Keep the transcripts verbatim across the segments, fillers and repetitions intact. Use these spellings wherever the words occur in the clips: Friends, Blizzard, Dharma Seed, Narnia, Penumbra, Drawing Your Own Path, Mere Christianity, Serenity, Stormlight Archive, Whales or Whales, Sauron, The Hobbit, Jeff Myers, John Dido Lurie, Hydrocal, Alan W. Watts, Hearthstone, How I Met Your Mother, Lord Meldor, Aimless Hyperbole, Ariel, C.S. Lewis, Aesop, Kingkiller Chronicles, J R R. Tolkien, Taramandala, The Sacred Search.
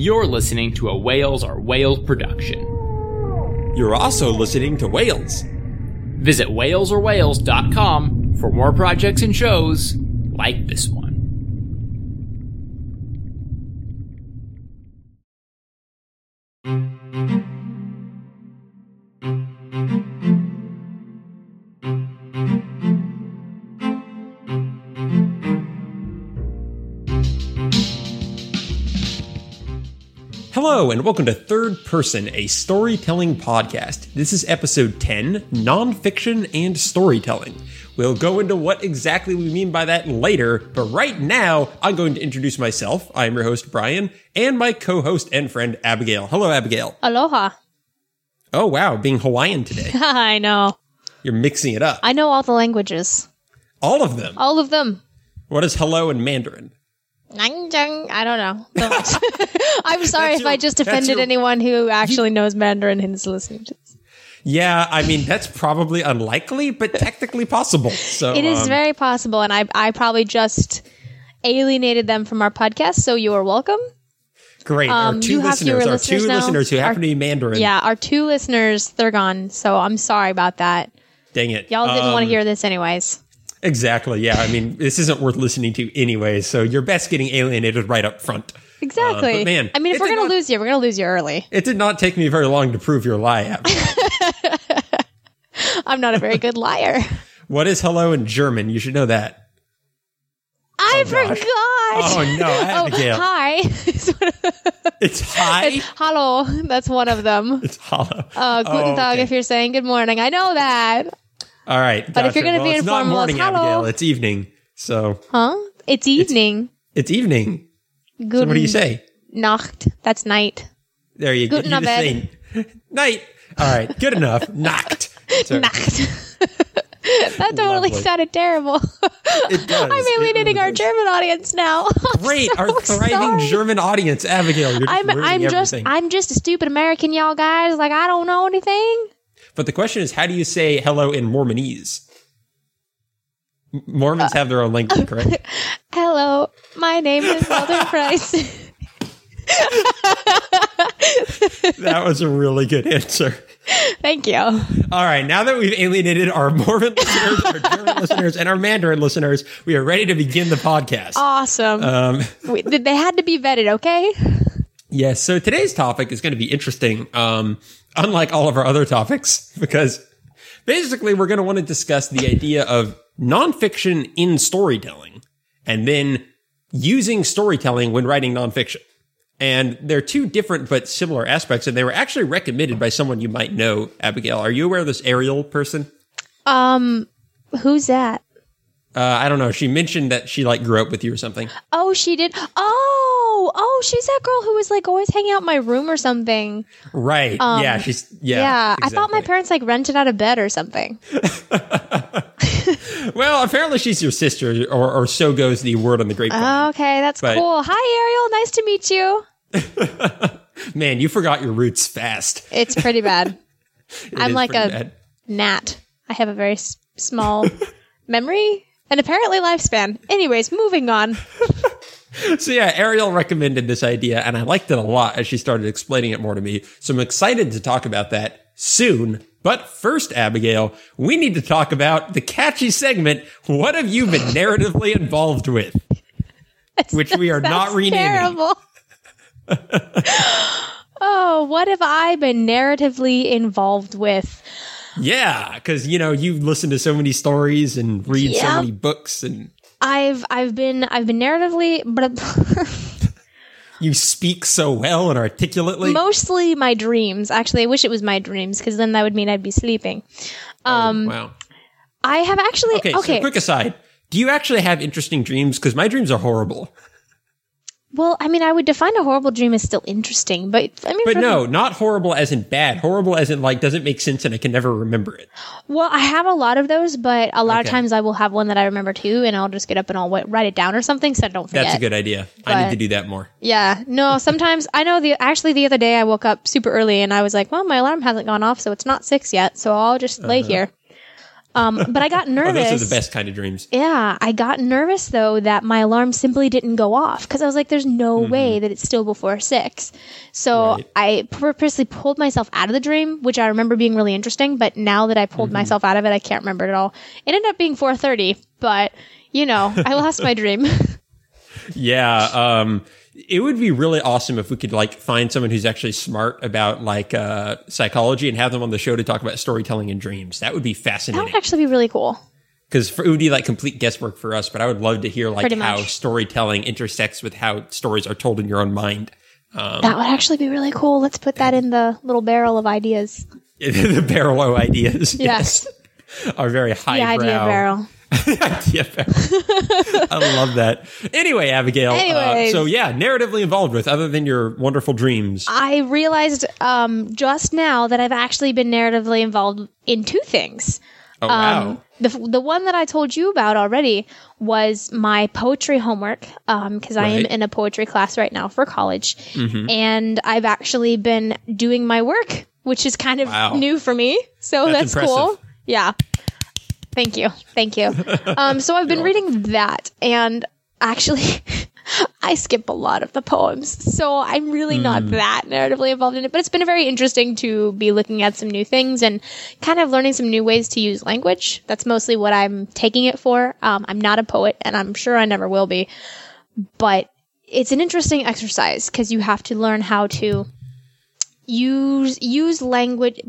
You're listening to a Whales or Whales production. You're also listening to Whales. Visit whales or whales dot com for more projects and shows like this one. Hello and welcome to Third Person, a storytelling podcast. This is episode ten, Nonfiction and Storytelling. We'll go into what exactly we mean by that later, but right now, I'm going to introduce myself. I'm your host, Brian, and my co-host and friend, Abigail. Hello, Abigail. Aloha. Oh, wow, being Hawaiian today. I know. You're mixing it up. I know all the languages. All of them? All of them. What is hello in Mandarin? I don't know. Don't. I'm sorry your, if I just offended your, anyone who actually you, knows Mandarin and is listening to this. Yeah, I mean, that's probably unlikely, but technically possible. So It is um, very possible, and I, I probably just alienated them from our podcast, so you are welcome. Great. Um, our two you listeners, our listeners two now, listeners who our, happen to be Mandarin. Yeah, our two listeners, they're gone, so I'm sorry about that. Dang it. Y'all didn't um, want to hear this anyways. Exactly, yeah. I mean, this isn't worth listening to anyway, so you're best getting alienated right up front. Exactly. Uh, but man, I mean, if we're going to lose you, we're going to lose you early. It did not take me very long to prove your lie, Abigail. I'm not a very good liar. What is hello in German? You should know that. I oh, forgot. Gosh. Oh, no. Abigail. Oh, hi. It's hi? It's hallo. That's one of them. It's hallo. Uh, guten oh, Tag okay. If you're saying good morning. I know that. All right. But gotcha. If you're going to well, be informal, it's not morning, Abigail. Hello. It's evening. So. Huh? It's evening. It's, it's evening. Good. So what do you say? Nacht. That's night. There you go. Night. All right. Good enough. Nacht. So. Nacht. That totally sounded terrible. It does. I'm alienating it our does. German audience now. Great. So our thriving sorry. German audience, Abigail. You're just I'm, I'm just, I'm just a stupid American, y'all guys. Like, I don't know anything. But the question is, how do you say hello in Mormonese? Mormons uh, have their own language, correct? Uh, hello, my name is Elder Price. That was a really good answer. Thank you. All right, now that we've alienated our Mormon listeners, our German listeners, and our Mandarin listeners, we are ready to begin the podcast. Awesome. Um, we, they had to be vetted, okay? Yes, yeah, so today's topic is going to be interesting, um, unlike all of our other topics, because basically we're going to want to discuss the idea of nonfiction in storytelling, and then using storytelling when writing nonfiction. And they're two different but similar aspects, and they were actually recommended by someone you might know, Abigail. Are you aware of this Ariel person? Um, who's that? Uh, I don't know. She mentioned that she, like, grew up with you or something. Oh, she did? Oh! Oh, she's that girl who was, like, always hanging out in my room or something. Right. Um, yeah, she's... Yeah, yeah exactly. I thought my parents, like, rented out a bed or something. Well, apparently she's your sister, or, or so goes the word on the grapevine. Okay, that's but, cool. Hi, Ariel. Nice to meet you. Man, you forgot your roots fast. It's pretty bad. It I'm like a bad. gnat. I have a very s- small memory and apparently lifespan. Anyways, moving on. So yeah, Ariel recommended this idea, and I liked it a lot as she started explaining it more to me. So I'm excited to talk about that soon. But first, Abigail, we need to talk about the catchy segment, What Have You Been Narratively Involved With? That's, which we are not renaming. Terrible. Oh, what have I been narratively involved with? Yeah, because, you know, you listen to so many stories and read yeah. so many books. and I've I've been I've been narratively... but. You speak so well and articulately. Mostly my dreams. Actually, I wish it was my dreams, because then that would mean I'd be sleeping. Um, oh, wow. I have actually... Okay, okay, so quick aside. Do you actually have interesting dreams? Because my dreams are horrible. Well, I mean, I would define a horrible dream as still interesting, but... I mean, But no, me, not horrible as in bad. Horrible as in, like, doesn't make sense and I can never remember it. Well, I have a lot of those, but a lot okay. of times I will have one that I remember, too, and I'll just get up and I'll write it down or something, so I don't forget. That's a good idea. But, I need to do that more. Yeah. No, sometimes... I know, the actually, the other day I woke up super early and I was like, well, my alarm hasn't gone off, so it's not six yet, so I'll just uh-huh. lay here. Um, but I got nervous. Oh, those are the best kind of dreams. Yeah. I got nervous, though, that my alarm simply didn't go off because I was like, there's no mm-hmm. way that it's still before six. So right. I purposely pulled myself out of the dream, which I remember being really interesting. But now that I pulled mm-hmm. myself out of it, I can't remember it at all. It ended up being four thirty, but, you know, I lost my dream. Yeah. Um, it would be really awesome if we could like find someone who's actually smart about like uh, psychology and have them on the show to talk about storytelling and dreams. That would be fascinating. That would actually be really cool. Because it would be like complete guesswork for us, but I would love to hear like how storytelling intersects with how stories are told in your own mind. Um, that would actually be really cool. Let's put that in the little barrel of ideas. The barrel of ideas. Yes. yes. Our very highbrow. The idea barrel. I love that. Anyway, Abigail. Uh, so yeah, narratively involved with other than your wonderful dreams. I realized um, just now that I've actually been narratively involved in two things. Oh, wow. Um, the, the one that I told you about already was my poetry homework, because um, right. I am in a poetry class right now for college. Mm-hmm. And I've actually been doing my work, which is kind of wow. new for me. So that's, that's cool. Yeah. Thank you. Thank you. Um, so I've been reading that, and actually I skip a lot of the poems. So I'm really mm. not that narratively involved in it, but it's been very interesting to be looking at some new things and kind of learning some new ways to use language. That's mostly what I'm taking it for. Um, I'm not a poet, and I'm sure I never will be, but it's an interesting exercise because you have to learn how to use, use language,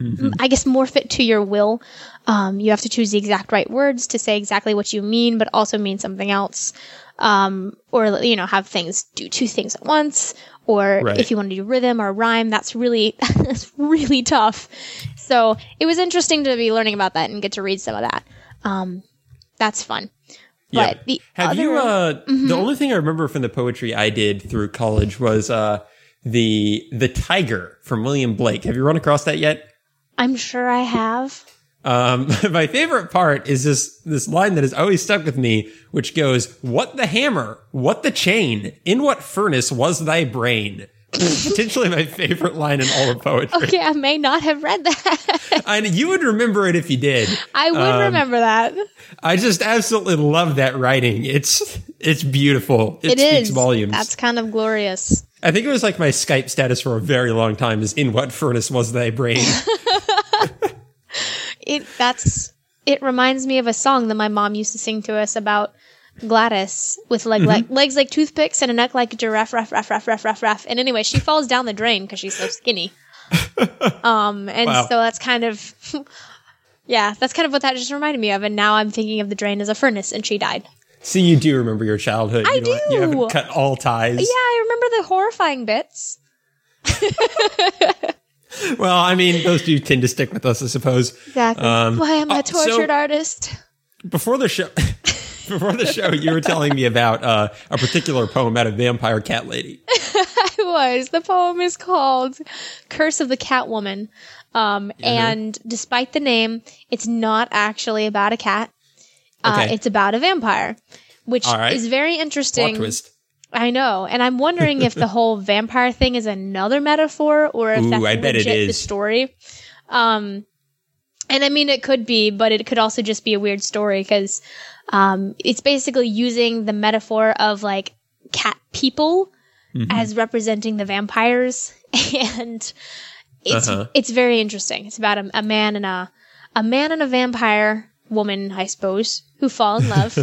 mm-hmm. I guess, morph it to your will. Um, you have to choose the exact right words to say exactly what you mean, but also mean something else. Um, or, you know, have things do two things at once. Or right. if you want to do rhythm or rhyme, that's really, that's really tough. So it was interesting to be learning about that and get to read some of that. Um, that's fun. Yeah. But the have other, you, uh, mm-hmm. the only thing I remember from the poetry I did through college was, uh, the, the Tiger from William Blake. Have you run across that yet? I'm sure I have. Um, my favorite part is this, this line that has always stuck with me, which goes, "What the hammer? What the chain? In what furnace was thy brain?" Potentially my favorite line in all of poetry. Okay, I may not have read that. I, you would remember it if you did. I would um, remember that. I just absolutely love that writing. It's it's beautiful. It, it speaks is. volumes. That's kind of glorious. I think it was like my Skype status for a very long time is, "In what furnace was thy brain?" It that's it reminds me of a song that my mom used to sing to us about Gladys with leg, mm-hmm. leg, legs like toothpicks and a neck like a giraffe, ruff, ruff, ruff, ruff, ruff, ruff. And anyway, she falls down the drain because she's so skinny. Um, and wow. so that's kind of, yeah, that's kind of what that just reminded me of. And now I'm thinking of the drain as a furnace, and she died. So you do remember your childhood. I you know, do. You haven't cut all ties. Yeah, I remember the horrifying bits. Well, I mean, those do tend to stick with us, I suppose. Exactly. Um, Why am I a tortured uh, so artist? Before the show, before the show, you were telling me about uh, a particular poem about a vampire cat lady. I was. The poem is called "Curse of the Catwoman," um, mm-hmm. and despite the name, it's not actually about a cat. Uh, okay. It's about a vampire, which All right. is very interesting. Plot twist. I know, and I'm wondering if the whole vampire thing is another metaphor, or if Ooh, that's I legit bet it is. the story. Um, and I mean, it could be, but it could also just be a weird story, because um, it's basically using the metaphor of like cat people mm-hmm. as representing the vampires, and it's uh-huh. it's very interesting. It's about a, a man and a a man and a vampire woman, I suppose, who fall in love,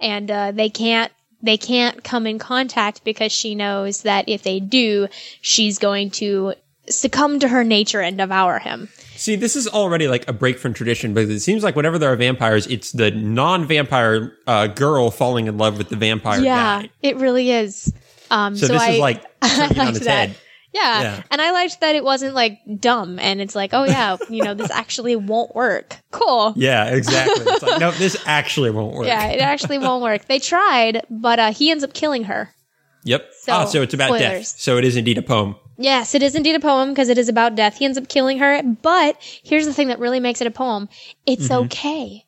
and uh, they can't. They can't come in contact because she knows that if they do, she's going to succumb to her nature and devour him. See, this is already like a break from tradition, because it seems like whenever there are vampires, it's the non-vampire uh, girl falling in love with the vampire yeah, guy. Yeah, it really is. Um, so, so this I, is like turning on its head. Yeah. yeah, and I liked that it wasn't like dumb, and it's like, oh yeah, you know, this actually won't work. Cool. Yeah, exactly. It's like, no, this actually won't work. Yeah, it actually won't work. They tried, but uh, he ends up killing her. Yep. So, ah, so it's about spoilers. death. So it is indeed a poem. Yes, it is indeed a poem because it is about death. He ends up killing her, but here's the thing that really makes it a poem. It's mm-hmm. okay.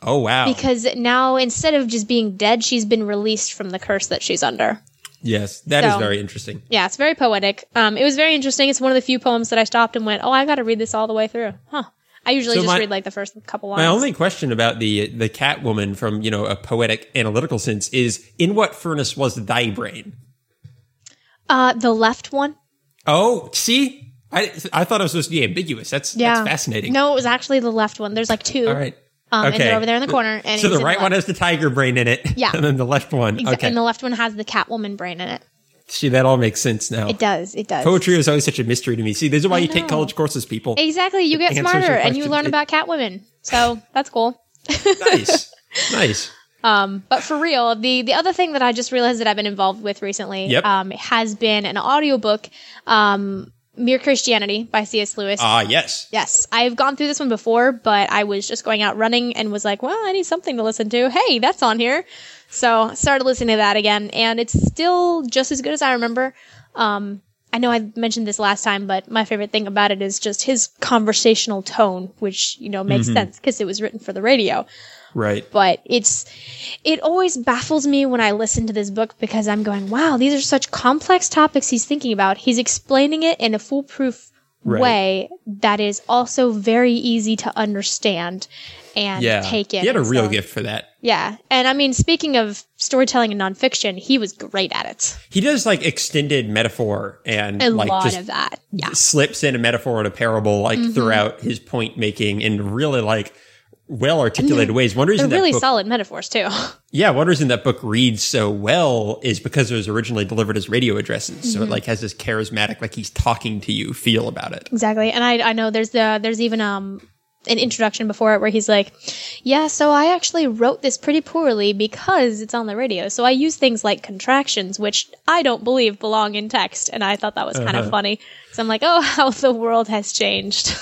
Oh, wow. Because now instead of just being dead, she's been released from the curse that she's under. Yes, that so, is very interesting. Yeah, it's very poetic. Um, it was very interesting. It's one of the few poems that I stopped and went, oh, I got to read this all the way through. Huh. I usually so just my, read like the first couple lines. My only question about the the Catwoman from, you know, a poetic analytical sense is, in what furnace was thy brain? Uh, the left one. Oh, see? I I thought it was supposed to be ambiguous. That's, yeah. that's fascinating. No, it was actually the left one. There's like two. All right. Um, okay. And they're over there in the corner. And so the right the one has the tiger brain in it. Yeah. And then the left one. Exactly. Okay. And the left one has the Catwoman brain in it. See, that all makes sense now. It does. It does. Poetry is always such a mystery to me. See, this is why I you know. take college courses, people. Exactly. You get smarter and you learn about Catwoman. So that's cool. Nice. Nice. Um, but for real, the, the other thing that I just realized that I've been involved with recently yep. um, has been an audiobook, um, Mere Christianity by C S. Lewis. Ah, uh, yes. Yes. I've gone through this one before, but I was just going out running and was like, well, I need something to listen to. Hey, that's on here. So I started listening to that again, and it's still just as good as I remember. Um, I know I mentioned this last time, but my favorite thing about it is just his conversational tone, which, you know, makes mm-hmm. sense because it was written for the radio. Right. But it's, it always baffles me when I listen to this book because I'm going, wow, these are such complex topics he's thinking about. He's explaining it in a foolproof right. way that is also very easy to understand and yeah. take in. He had a real so, gift for that. Yeah. And I mean, speaking of storytelling and nonfiction, he was great at it. He does like extended metaphor and a like lot just of that. Yeah. Slips in a metaphor and a parable like mm-hmm. throughout his point making and really like, well-articulated I mean, ways. One reason they're really that book, solid metaphors, too. Yeah, one reason that book reads so well is because it was originally delivered as radio addresses. Mm-hmm. So it, like, has this charismatic, like, he's talking to you feel about it. Exactly. And I I know there's the there's even um an introduction before it where he's like, yeah, so I actually wrote this pretty poorly because it's on the radio. So I use things like contractions, which I don't believe belong in text. And I thought that was uh-huh. kind of funny. So I'm like, oh, how the world has changed.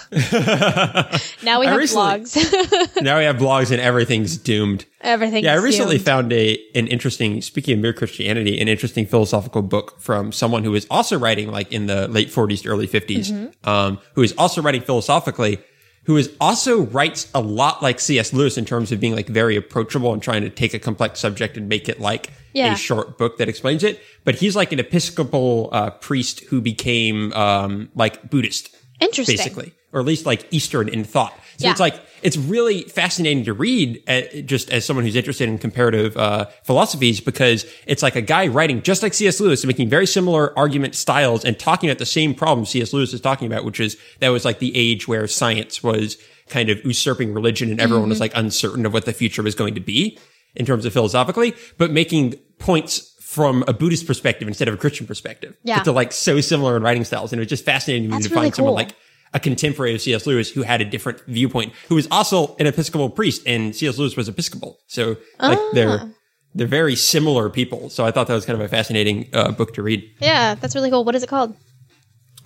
Now we have recently, blogs. Now we have blogs and everything's doomed. Everything's Yeah, I recently doomed. found a an interesting, speaking of Mere Christianity, an interesting philosophical book from someone who is also writing like in the late forties to early fifties, mm-hmm. um, who is also writing philosophically, who is also writes a lot like C S. Lewis in terms of being like very approachable and trying to take a complex subject and make it like yeah. a short book that explains it. But he's like an Episcopal uh, priest who became um, like Buddhist. Interesting. Basically, or at least like Eastern in thought. So yeah. it's like, it's really fascinating to read uh, just as someone who's interested in comparative uh, philosophies, because it's like a guy writing just like C S. Lewis and making very similar argument styles and talking about the same problem C S. Lewis is talking about, which is that was like the age where science was kind of usurping religion and everyone mm-hmm. was like uncertain of what the future was going to be in terms of philosophically, but making points from a Buddhist perspective instead of a Christian perspective. Yeah. But they're like so similar in writing styles. And it was just fascinating to me to really find cool. someone like a contemporary of C S. Lewis who had a different viewpoint, who was also an Episcopal priest, and C S. Lewis was Episcopal. So like ah. they're they're very similar people. So I thought that was kind of a fascinating uh, book to read. Yeah, that's really cool. What is it called?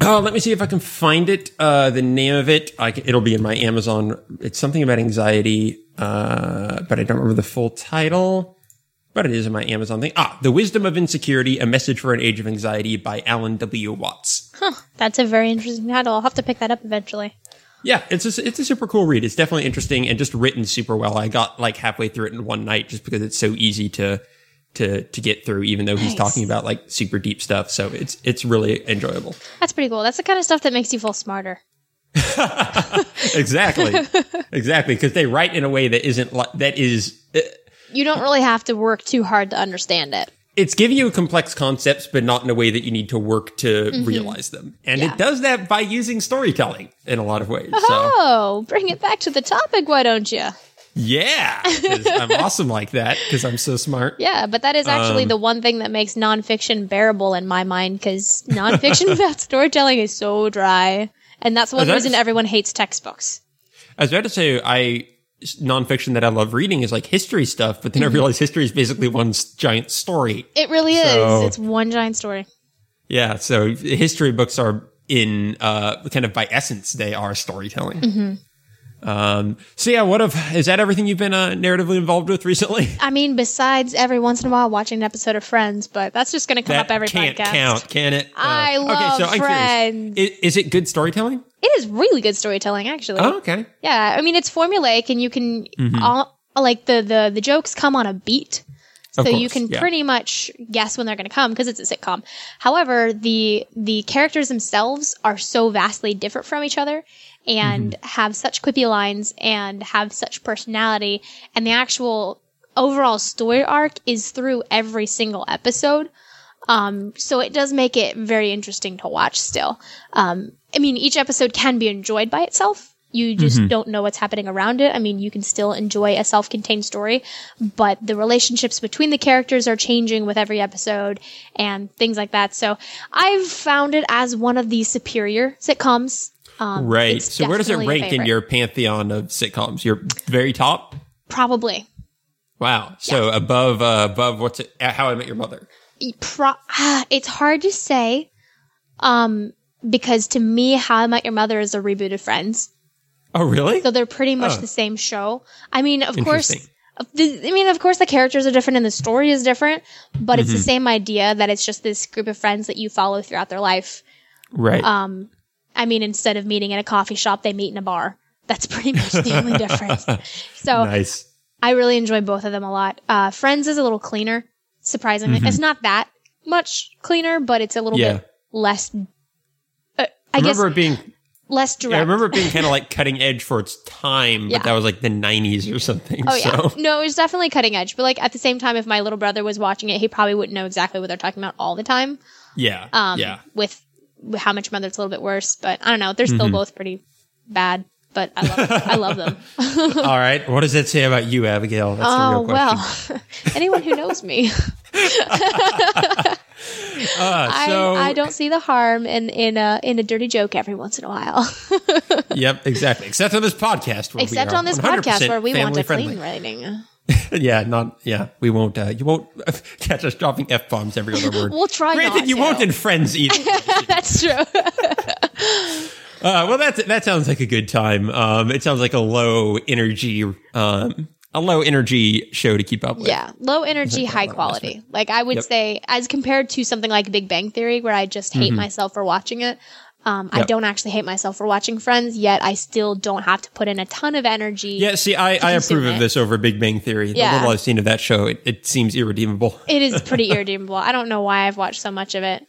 Oh, let me see if I can find it. Uh, the name of it, I can, it'll be in my Amazon. It's something about anxiety, uh, but I don't remember the full title. But it is in my Amazon thing. Ah, The Wisdom of Insecurity, A Message for an Age of Anxiety by Alan W. Watts. Huh, that's a very interesting title. I'll have to pick that up eventually. Yeah, it's a, it's a super cool read. It's definitely interesting and just written super well. I got like halfway through it in one night just because it's so easy to to to get through, even though he's nice. talking about like super deep stuff. So it's it's really enjoyable. That's pretty cool. That's the kind of stuff that makes you feel smarter. Exactly. Exactly, because they write in a way that isn't li- that is uh, you don't really have to work too hard to understand it. It's giving you complex concepts, but not in a way that you need to work to mm-hmm. realize them. And yeah. it does that by using storytelling in a lot of ways. Oh, so. Bring it back to the topic, why don't you? Yeah, because I'm awesome like that, because I'm so smart. Yeah, but that is actually um, the one thing that makes nonfiction bearable in my mind, because nonfiction without storytelling is so dry. And that's one reason that's, everyone hates textbooks. I was about to say, I... nonfiction that I love reading is like history stuff, but then I realized history is basically one giant story. It really so, is. It's one giant story. Yeah. So history books are in uh, kind of by essence, they are storytelling. Mm-hmm. Um, so yeah, what have, is that everything you've been uh, narratively involved with recently? I mean, besides every once in a while watching an episode of Friends, but that's just going to come that up every can't podcast. Can't count, can it? Uh, I love okay, so Friends. Is, is it good storytelling? It is really good storytelling, actually. Oh, okay. Yeah, I mean, it's formulaic, and you can mm-hmm. all, like the, the the jokes come on a beat. So course, you can yeah. pretty much guess when they're going to come because it's a sitcom. However, the the characters themselves are so vastly different from each other and mm-hmm. have such quippy lines and have such personality. And the actual overall story arc is through every single episode. Um, so it does make it very interesting to watch still. Um, I mean, each episode can be enjoyed by itself. You just mm-hmm. don't know what's happening around it. I mean, you can still enjoy a self-contained story, but the relationships between the characters are changing with every episode and things like that. So I've found it as one of the superior sitcoms. Um, right. So where does it rank in your pantheon of sitcoms? Your very top? Probably. Wow. So yeah. above uh, above what's it, How I Met Your Mother? Pro- it's hard to say um, because to me, How I Met Your Mother is a reboot of Friends. Oh, really? So they're pretty much oh. the same show. I mean, of course, the, I mean, of course, the characters are different and the story is different, but mm-hmm. it's the same idea that it's just this group of friends that you follow throughout their life. Right. Um, I mean, instead of meeting in a coffee shop, they meet in a bar. That's pretty much the only difference. So nice. I really enjoy both of them a lot. Uh, Friends is a little cleaner, surprisingly. Mm-hmm. It's not that much cleaner, but it's a little yeah. bit less. Uh, I, I guess remember it being. Less direct. Yeah, I remember it being kind of like cutting edge for its time, yeah. but that was like the nineties or something. Oh, so. yeah. No, it was definitely cutting edge. But like at the same time, if my little brother was watching it, he probably wouldn't know exactly what they're talking about all the time. Yeah. Um, yeah. With How Much Mother, it's a little bit worse. But I don't know. They're still mm-hmm. both pretty bad, but I love them. I love them. All right. What does that say about you, Abigail? That's oh, the real question. Well, anyone who knows me. Uh, so, I, I don't see the harm in in a in a dirty joke every once in a while. Yep, exactly. Except on this podcast, where except we are on this podcast where we want a clean rating. yeah, not yeah. We won't. Uh, you won't catch us dropping f bombs every other word. We'll try. Granted, not you to. won't in Friends either. That's true. uh, well, that that sounds like a good time. Um, it sounds like a low energy. Um, A low energy show to keep up with. Yeah, low energy, high quality. Like I would yep. say, as compared to something like Big Bang Theory, where I just hate mm-hmm. myself for watching it. Um, yep. I don't actually hate myself for watching Friends, yet I still don't have to put in a ton of energy. Yeah, see, I, I approve of it. This over Big Bang Theory. Yeah. The little I've seen of that show, it, it seems irredeemable. It is pretty irredeemable. I don't know why I've watched so much of it.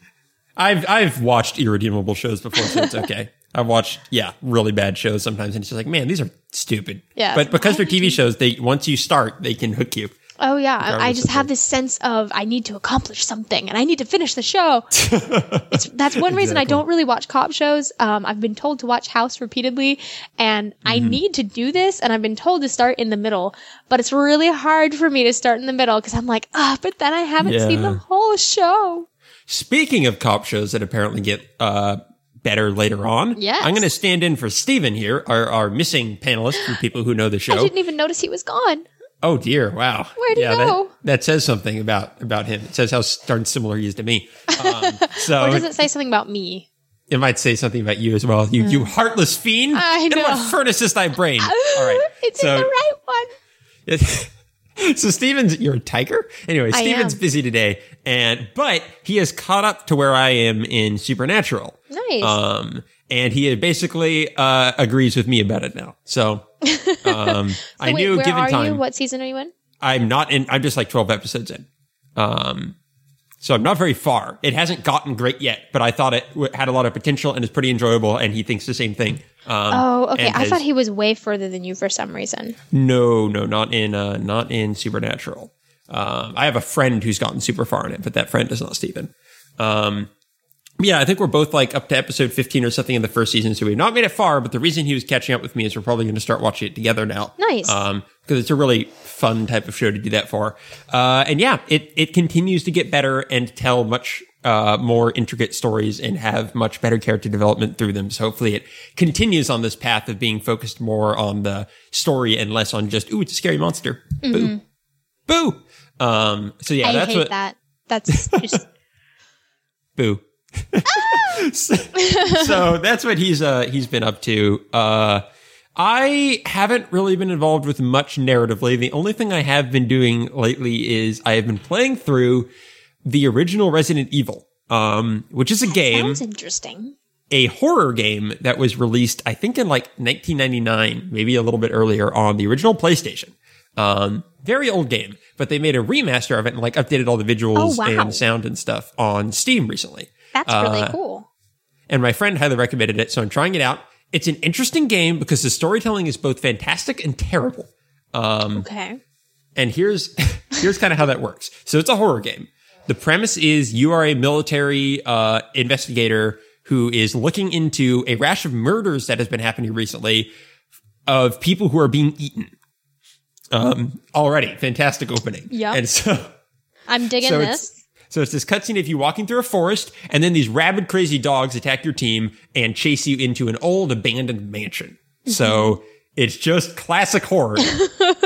I've I've watched irredeemable shows before, so it's okay. I've watched, yeah, really bad shows sometimes, and it's just like, man, these are stupid. Yeah, but because they're T V shows, they once you start, they can hook you. Oh yeah, I just have this sense of I need to accomplish something, and I need to finish the show. it's, that's one reason exactly. I don't really watch cop shows. Um, I've been told to watch House repeatedly, and mm-hmm. I need to do this, and I've been told to start in the middle, but it's really hard for me to start in the middle because I'm like, ah, oh, but then I haven't yeah. seen the whole show. Speaking of cop shows that apparently get uh, better later on, yes. I'm going to stand in for Steven here, our, our missing panelist for people who know the show. I didn't even notice he was gone. Oh, dear. Wow. Where'd yeah, he go? That, that says something about, about him. It says how darn similar he is to me. Um, so or does it say something about me? It might say something about you as well. You, mm. you heartless fiend. I know. In what furnace is thy brain? All right. It's so, in the right one. It's... So Steven's, you're a tiger? Anyway, Steven's busy today, and but he has caught up to where I am in Supernatural. Nice. Um, and he basically uh, agrees with me about it now. So, um, so I wait, knew where given are time. You? What season are you in? I'm not in. I'm just like twelve episodes in. Um, so I'm not very far. It hasn't gotten great yet, but I thought it w- had a lot of potential and is pretty enjoyable. And he thinks the same thing. Um, oh, okay. I has, thought he was way further than you for some reason. No, no, not in uh, not in Supernatural. Um, I have a friend who's gotten super far in it, but that friend is not Steven. Um, yeah, I think we're both like up to episode fifteen or something in the first season, so we've not made it far. But the reason he was catching up with me is we're probably going to start watching it together now. Nice, um, because it's a really fun type of show to do that for. Uh, and yeah, it it continues to get better and tell much. Uh, more intricate stories and have much better character development through them. So hopefully it continues on this path of being focused more on the story and less on just, ooh, it's a scary monster. Mm-hmm. Boo. Boo. Um, so yeah, I that's hate what. that. That's just. Boo. Ah! so, so that's what he's, uh, he's been up to. Uh, I haven't really been involved with much narratively. The only thing I have been doing lately is I have been playing through the original Resident Evil, um, which is a that game. Sounds interesting. A horror game that was released, I think, in like nineteen ninety-nine, maybe a little bit earlier on the original PlayStation. Um, very old game, but they made a remaster of it and like updated all the visuals oh, wow. and sound and stuff on Steam recently. That's uh, really cool. And my friend highly recommended it, so I'm trying it out. It's an interesting game because the storytelling is both fantastic and terrible. Um, okay. And here's here's kind of how that works. So it's a horror game. The premise is you are a military uh, investigator who is looking into a rash of murders that has been happening recently of people who are being eaten. Um, already, fantastic opening. Yeah. And so I'm digging so this. So it's this cutscene of you walking through a forest, and then these rabid, crazy dogs attack your team and chase you into an old, abandoned mansion. Mm-hmm. So it's just classic horror.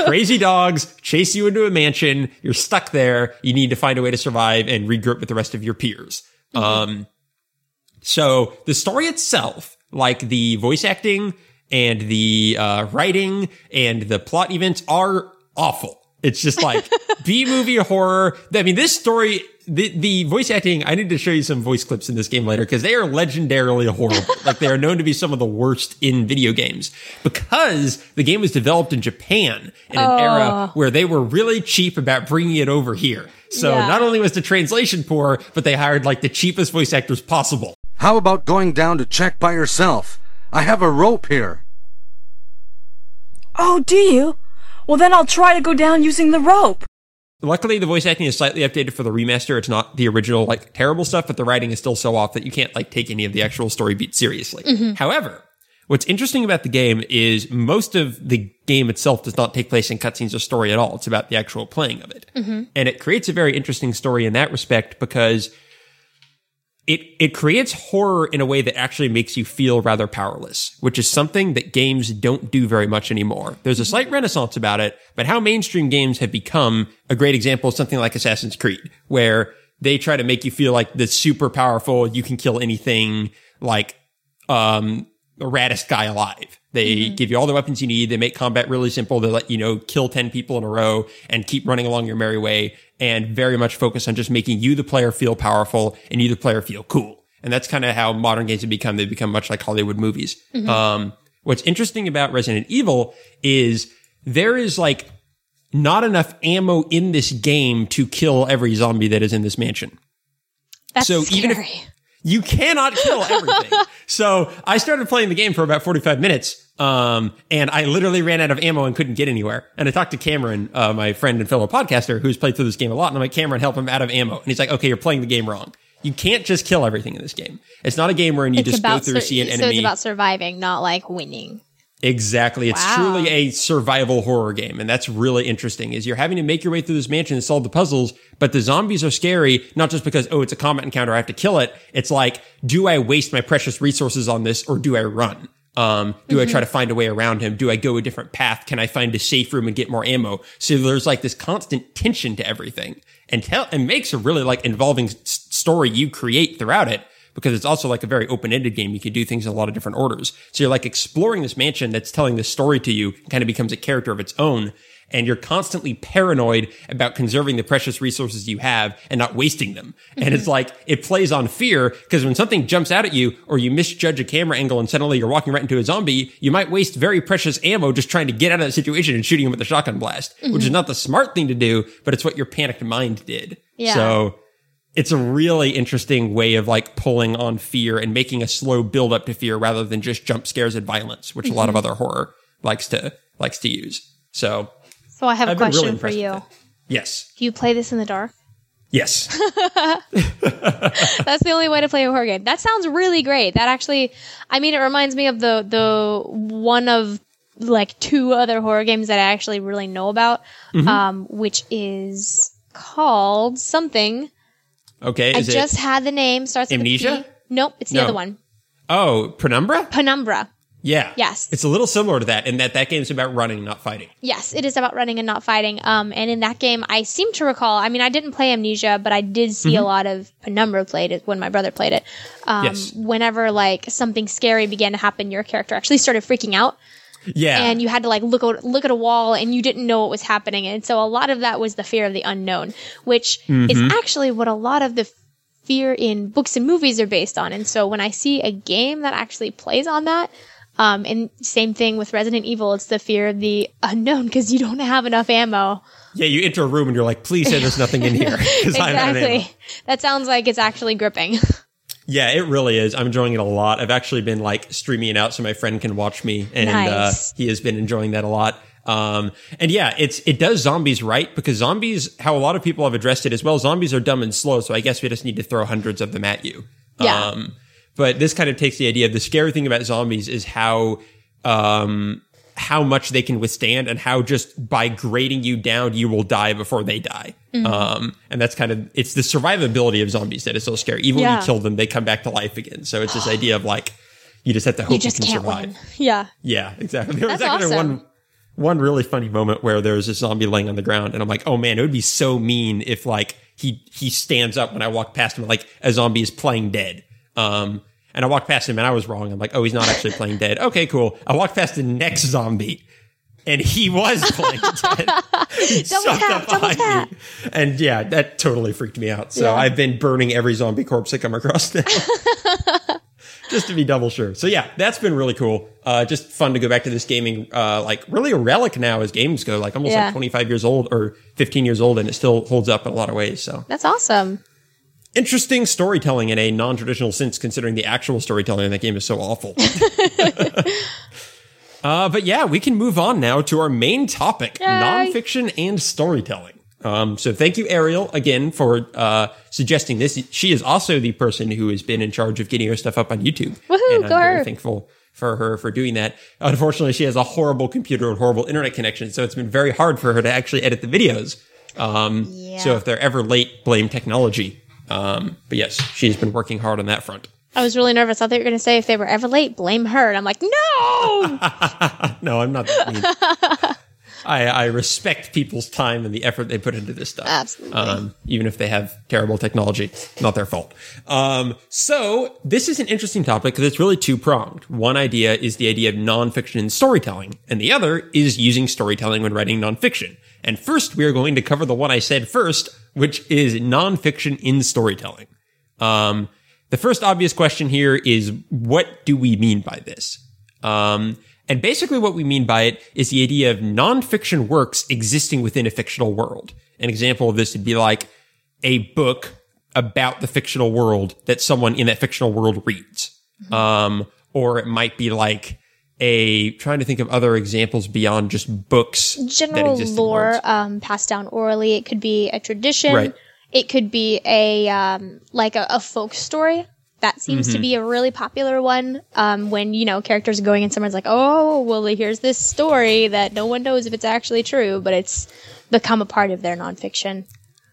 Crazy dogs chase you into a mansion. You're stuck there. You need to find a way to survive and regroup with the rest of your peers. Mm-hmm. Um, so the story itself, like the voice acting and the uh, writing and the plot events, are awful. It's just like B-movie horror. I mean, this story, the, the voice acting, I need to show you some voice clips in this game later because they are legendarily horrible. Like, they are known to be some of the worst in video games because the game was developed in Japan in an oh. era where they were really cheap about bringing it over here. So yeah. not only was the translation poor, but they hired, like, the cheapest voice actors possible. How about going down to check by yourself? I have a rope here. Oh, do you? Well, then I'll try to go down using the rope. Luckily, the voice acting is slightly updated for the remaster. It's not the original, like, terrible stuff, but the writing is still so off that you can't, like, take any of the actual story beat seriously. Mm-hmm. However, what's interesting about the game is most of the game itself does not take place in cutscenes or story at all. It's about the actual playing of it. Mm-hmm. And it creates a very interesting story in that respect because it it creates horror in a way that actually makes you feel rather powerless, which is something that games don't do very much anymore. There's a slight renaissance about it, but how mainstream games have become a great example is something like Assassin's Creed, where they try to make you feel like the super powerful, you can kill anything, like um the raddest guy alive. They mm-hmm. give you all the weapons you need. They make combat really simple. They let you know, kill ten people in a row and keep running along your merry way, and very much focus on just making you, the player, feel powerful and you, the player, feel cool. And that's kind of how modern games have become. They've become much like Hollywood movies. Mm-hmm. Um, what's interesting about Resident Evil is there is like not enough ammo in this game to kill every zombie that is in this mansion. That's so scary. Even if you cannot kill everything. So I started playing the game for about forty-five minutes, um, and I literally ran out of ammo and couldn't get anywhere. And I talked to Cameron, uh, my friend and fellow podcaster, who's played through this game a lot, and I'm like, Cameron, help him out of ammo. And he's like, okay, you're playing the game wrong. You can't just kill everything in this game. It's not a game where you it's just go through, sur- see an so enemy. So it's about surviving, not like winning. Exactly. It's wow. truly a survival horror game. And that's really interesting, is you're having to make your way through this mansion and solve the puzzles, but the zombies are scary, not just because, oh, it's a combat encounter, I have to kill it. It's like, do I waste my precious resources on this, or do I run? Um, do mm-hmm. I try to find a way around him? Do I go a different path? Can I find a safe room and get more ammo? So there's like this constant tension to everything, and tell, and makes a really like involving s- story you create throughout it. Because it's also like a very open-ended game. You could do things in a lot of different orders. So you're like exploring this mansion that's telling this story to you. It kind of becomes a character of its own. And you're constantly paranoid about conserving the precious resources you have and not wasting them. Mm-hmm. And it's like, it plays on fear, because when something jumps out at you or you misjudge a camera angle and suddenly you're walking right into a zombie, you might waste very precious ammo just trying to get out of that situation and shooting him with a shotgun blast, mm-hmm. which is not the smart thing to do, but it's what your panicked mind did. Yeah. So it's a really interesting way of like pulling on fear and making a slow build up to fear rather than just jump scares and violence, which mm-hmm. a lot of other horror likes to likes to use. So, so I have I've a question really for you. Yes. Do you play this in the dark? Yes. That's the only way to play a horror game. That sounds really great. That actually, I mean, it reminds me of the the one of like two other horror games that I actually really know about, mm-hmm. um, which is called something. Okay, is I just it had the name. Starts with Amnesia? With nope, it's the no. other one. Oh, Penumbra? Penumbra. Yeah. Yes. It's a little similar to that in that that game's about running, not fighting. Yes, it is about running and not fighting. Um, and in that game, I seem to recall, I mean, I didn't play Amnesia, but I did see mm-hmm. a lot of Penumbra played it when my brother played it. Um, yes. Whenever, like, something scary began to happen, your character actually started freaking out. Yeah. And you had to like look at, look at a wall and you didn't know what was happening. And so a lot of that was the fear of the unknown, which mm-hmm. is actually what a lot of the fear in books and movies are based on. And so when I see a game that actually plays on that, Um, and same thing with Resident Evil. It's the fear of the unknown because you don't have enough ammo. Yeah, you enter a room and you're like, please say there's nothing in here. Exactly. That sounds like it's actually gripping. Yeah, it really is. I'm enjoying it a lot. I've actually been like streaming it out so my friend can watch me. And nice. uh, he has been enjoying that a lot. Um, and yeah, it's, it does zombies right, because zombies, how a lot of people have addressed it as well, zombies are dumb and slow. So I guess we just need to throw hundreds of them at you. Yeah. Um, but this kind of takes the idea of the scary thing about zombies is how, um, how much they can withstand and how just by grading you down, you will die before they die. Mm-hmm. Um, and that's kind of, it's the survivability of zombies that is so scary. Even yeah. when you kill them, they come back to life again. So it's this idea of like, you just have to hope you, just you can can't survive. Win. Yeah. Yeah, exactly. There was actually awesome. one, one really funny moment where there was a zombie laying on the ground and I'm like, oh man, it would be so mean if like he, he stands up when I walk past him, like a zombie is playing dead. Um, and I walked past him and I was wrong. I'm like, oh, he's not actually playing dead. Okay, cool. I walked past the next zombie and he was playing dead. He double tap, double tap. And yeah, that totally freaked me out. So yeah. I've been burning every zombie corpse I come across now. Just to be double sure. So yeah, that's been really cool. Uh, just fun to go back to this gaming, uh, like really a relic now as games go, like almost yeah. like twenty-five years old or fifteen years old, and it still holds up in a lot of ways. So that's awesome. Interesting storytelling in a non-traditional sense, considering the actual storytelling in that game is so awful. uh, but yeah, we can move on now to our main topic, Yay. nonfiction and storytelling. Um, so thank you, Ariel, again, for uh, suggesting this. She is also the person who has been in charge of getting her stuff up on YouTube. Woohoo, and I'm go very her. thankful for her for doing that. Unfortunately, she has a horrible computer and horrible internet connection, so it's been very hard for her to actually edit the videos. Um, yeah. So if they're ever late, blame technology. Um, but yes, she's been working hard on that front. I was really nervous. I thought you were going to say if they were ever late, blame her. And I'm like, no! No, I'm not that mean. I, I respect people's time and the effort they put into this stuff. Absolutely. Um, even if they have terrible technology, not their fault. Um, so this is an interesting topic because it's really two-pronged. One idea is the idea of nonfiction and storytelling, and the other is using storytelling when writing nonfiction. And first, we are going to cover the one I said first, which is nonfiction in storytelling. Um, the first obvious question here is, what do we mean by this? Um, and basically what we mean by it is the idea of nonfiction works existing within a fictional world. An example of this would be like a book about the fictional world that someone in that fictional world reads. Mm-hmm. Um, or it might be like a, trying to think of other examples beyond just books. General that lore um, passed down orally. It could be a tradition. Right. It could be a um, like a, a folk story. That seems mm-hmm. to be a really popular one um, when, you know, characters are going and someone's like, oh, well, here's this story that no one knows if it's actually true, but it's become a part of their nonfiction.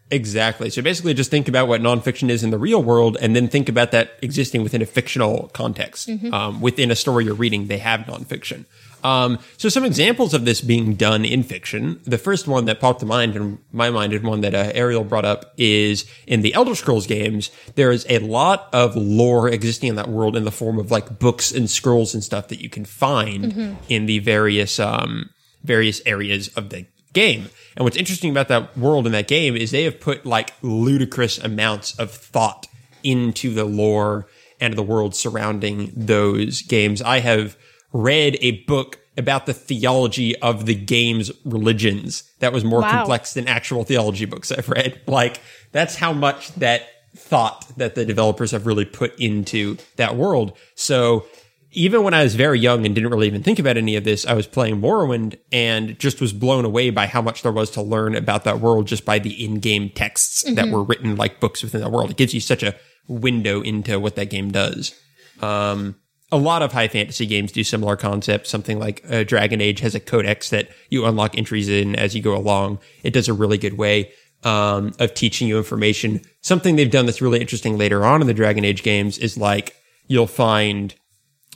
Exactly. So basically just think about what nonfiction is in the real world and then think about that existing within a fictional context. Mm-hmm. Um, within a story you're reading, they have nonfiction. Um, so some examples of this being done in fiction. The first one that popped to mind in my mind and one that uh, Ariel brought up is in the Elder Scrolls games, there is a lot of lore existing in that world in the form of like books and scrolls and stuff that you can find mm-hmm. in the various, um, various areas of the game. And what's interesting about that world in that game is they have put like ludicrous amounts of thought into the lore and the world surrounding those games. I have read a book about the theology of the game's religions that was more wow. complex than actual theology books I've read. Like, that's how much that thought that the developers have really put into that world. So even when I was very young and didn't really even think about any of this, I was playing Morrowind and just was blown away by how much there was to learn about that world just by the in-game texts mm-hmm. that were written like books within that world. It gives you such a window into what that game does. Um, a lot of high fantasy games do similar concepts. Something like uh, Dragon Age has a codex that you unlock entries in as you go along. It does a really good way um, of teaching you information. Something they've done that's really interesting later on in the Dragon Age games is like you'll find...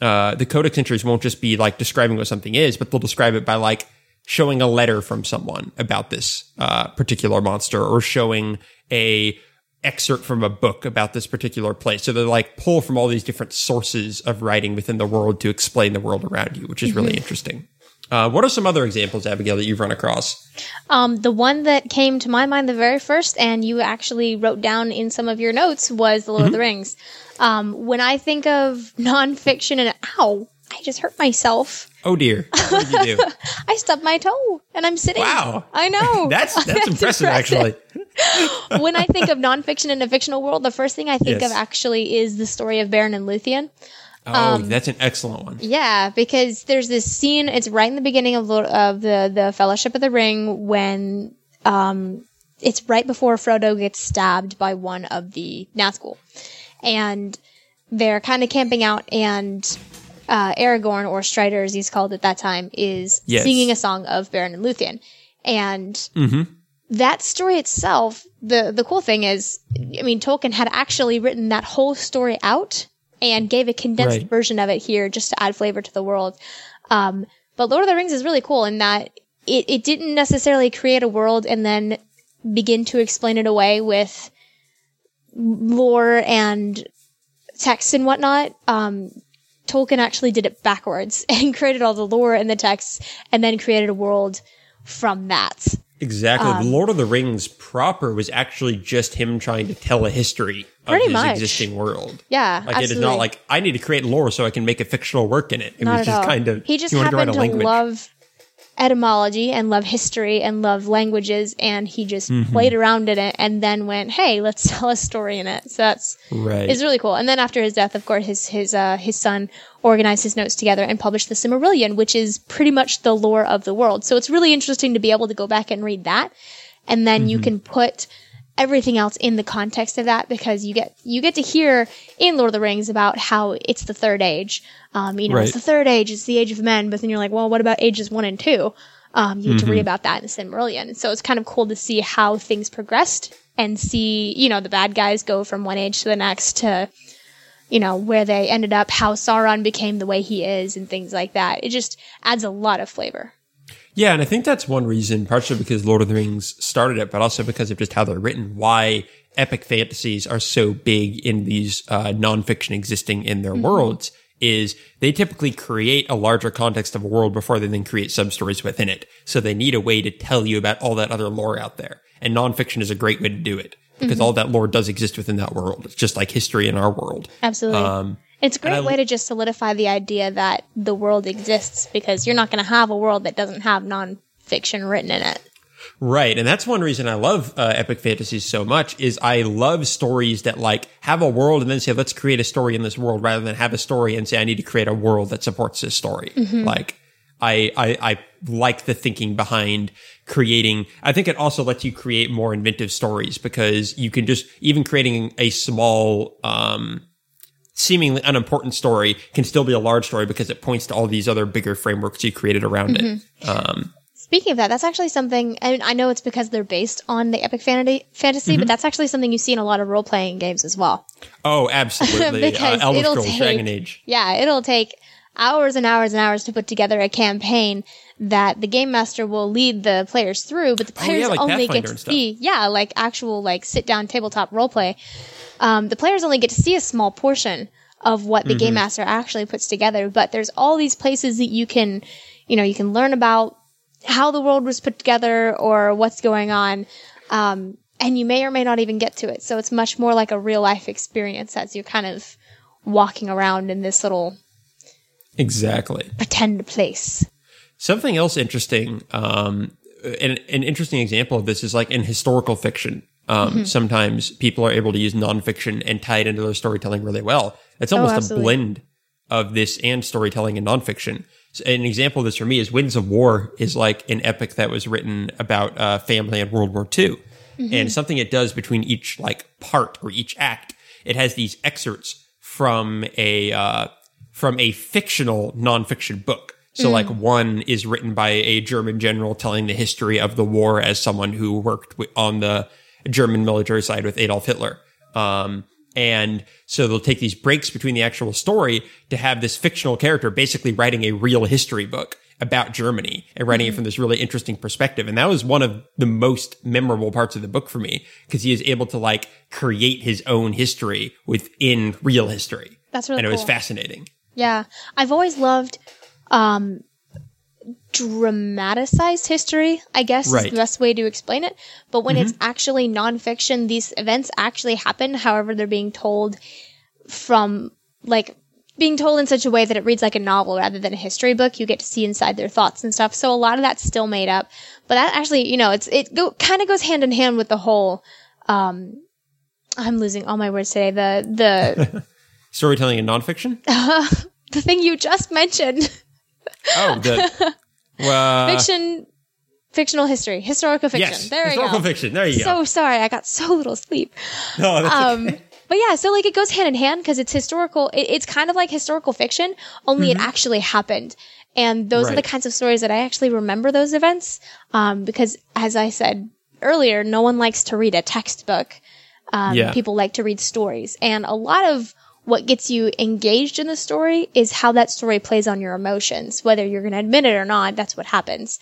Uh, the codex entries won't just be like describing what something is, but they'll describe it by like showing a letter from someone about this uh, particular monster or showing a excerpt from a book about this particular place. So they like pull from all these different sources of writing within the world to explain the world around you, which is mm-hmm. really interesting. Uh, what are some other examples, Abigail, that you've run across? Um, the one that came to my mind the very first, and you actually wrote down in some of your notes, was The Lord mm-hmm. of the Rings. Um, when I think of nonfiction and, ow, I just hurt myself. Oh, dear. What did you do? I stubbed my toe and I'm sitting. Wow. I know. that's that's, that's impressive, impressive, actually. When I think of nonfiction in a fictional world, the first thing I think yes. of actually is the story of Beren and Luthien. Oh, um, that's an excellent one. Yeah, because there's this scene. It's right in the beginning of, of the, the Fellowship of the Ring when um, it's right before Frodo gets stabbed by one of the Nazgul. And they're kind of camping out, and uh, Aragorn, or Strider as he's called at that time, is yes. singing a song of Beren and Luthien. And mm-hmm. that story itself, the, the cool thing is, I mean, Tolkien had actually written that whole story out and gave a condensed right. version of it here just to add flavor to the world. Um, but Lord of the Rings is really cool in that it, it didn't necessarily create a world and then begin to explain it away with lore and text and whatnot. Um, Tolkien actually did it backwards and created all the lore and the text and then created a world from that. Exactly. Um, Lord of the Rings proper was actually just him trying to tell a history of his much. existing world. Yeah, like absolutely. It is not like, I need to create lore so I can make a fictional work in it. It not was just all. kind of, he just he happened to, to love etymology and love history and love languages, and he just mm-hmm. played around in it and then went, hey, let's tell a story in it. So that's right. it's really cool. And then after his death, of course, his his uh, his son organized his notes together and published The Silmarillion, which is pretty much the lore of the world. So it's really interesting to be able to go back and read that, and then mm-hmm. you can put everything else in the context of that, because you get you get to hear in Lord of the Rings about how it's the third age. Um, you know, right. it's the third age, it's the age of men, but then you're like, well, what about ages one and two? Um, you mm-hmm. get to read about that in the Silmarillion. So it's kind of cool to see how things progressed and see, you know, the bad guys go from one age to the next to, you know, where they ended up, how Sauron became the way he is and things like that. It just adds a lot of flavor. Yeah, and I think that's one reason, partially because Lord of the Rings started it, but also because of just how they're written, why epic fantasies are so big in these uh, nonfiction existing in their mm-hmm. worlds, is they typically create a larger context of a world before they then create sub-stories within it. So they need a way to tell you about all that other lore out there. And nonfiction is a great way to do it, because mm-hmm. all that lore does exist within that world. It's just like history in our world. Absolutely. Um, It's a great I, way to just solidify the idea that the world exists, because you're not going to have a world that doesn't have nonfiction written in it. Right. And that's one reason I love uh, epic fantasies so much, is I love stories that like have a world and then say, let's create a story in this world, rather than have a story and say, I need to create a world that supports this story. Mm-hmm. Like I, I, I like the thinking behind creating. I think it also lets you create more inventive stories, because you can just, even creating a small, um, seemingly unimportant story can still be a large story, because it points to all these other bigger frameworks you created around mm-hmm. it. Um, Speaking of that, that's actually something, and I know it's because they're based on the epic fantasy, fantasy mm-hmm. but that's actually something you see in a lot of role-playing games as well. Oh, absolutely. because uh, Elder Scrolls, take, Dragon Age. Yeah, it'll take hours and hours and hours to put together a campaign that the game master will lead the players through, but the players oh, yeah, like only get to see, yeah, like actual like sit-down tabletop role-play. Um, the players only get to see a small portion of what the mm-hmm. game master actually puts together, but there's all these places that you can, you know, you can learn about how the world was put together or what's going on, um, and you may or may not even get to it. So it's much more like a real life experience as you're kind of walking around in this little exactly pretend place. Something else interesting, um, an, an interesting example of this is like in historical fiction. Um, mm-hmm. Sometimes people are able to use nonfiction and tie it into their storytelling really well. It's almost oh, a blend of this and storytelling and nonfiction. So an example of this for me is Winds of War is like an epic that was written about uh, family in World War Two. Mm-hmm. And something it does between each like part or each act, it has these excerpts from a uh, from a fictional nonfiction book. So, like, one is written by a German general telling the history of the war as someone who worked on the German military side with Adolf Hitler. Um, and so they'll take these breaks between the actual story to have this fictional character basically writing a real history book about Germany and writing mm-hmm. it from this really interesting perspective. And that was one of the most memorable parts of the book for me, because he is able to, like, create his own history within real history. That's really cool. And it cool. was fascinating. Yeah. I've always loved... Um, dramatized history, I guess, right. is the best way to explain it. But when mm-hmm. it's actually nonfiction, these events actually happen. However, they're being told from like being told in such a way that it reads like a novel rather than a history book. You get to see inside their thoughts and stuff. So a lot of that's still made up. But that actually, you know, it's it go, kind of goes hand in hand with the whole, um, I'm losing all my words today. The, the storytelling and nonfiction? Uh, the thing you just mentioned. Oh, the uh... Fiction, fictional history, historical fiction. Yes, there historical we go. fiction. There you so go. So sorry. I got so little sleep. No, that's um, okay. But yeah, so like it goes hand in hand because it's historical. It, it's kind of like historical fiction, only mm-hmm. it actually happened. And those right. are the kinds of stories that I actually remember those events. Um, because as I said earlier, no one likes to read a textbook. Um, yeah. People like to read stories. And a lot of what gets you engaged in the story is how that story plays on your emotions. Whether you're going to admit it or not, that's what happens.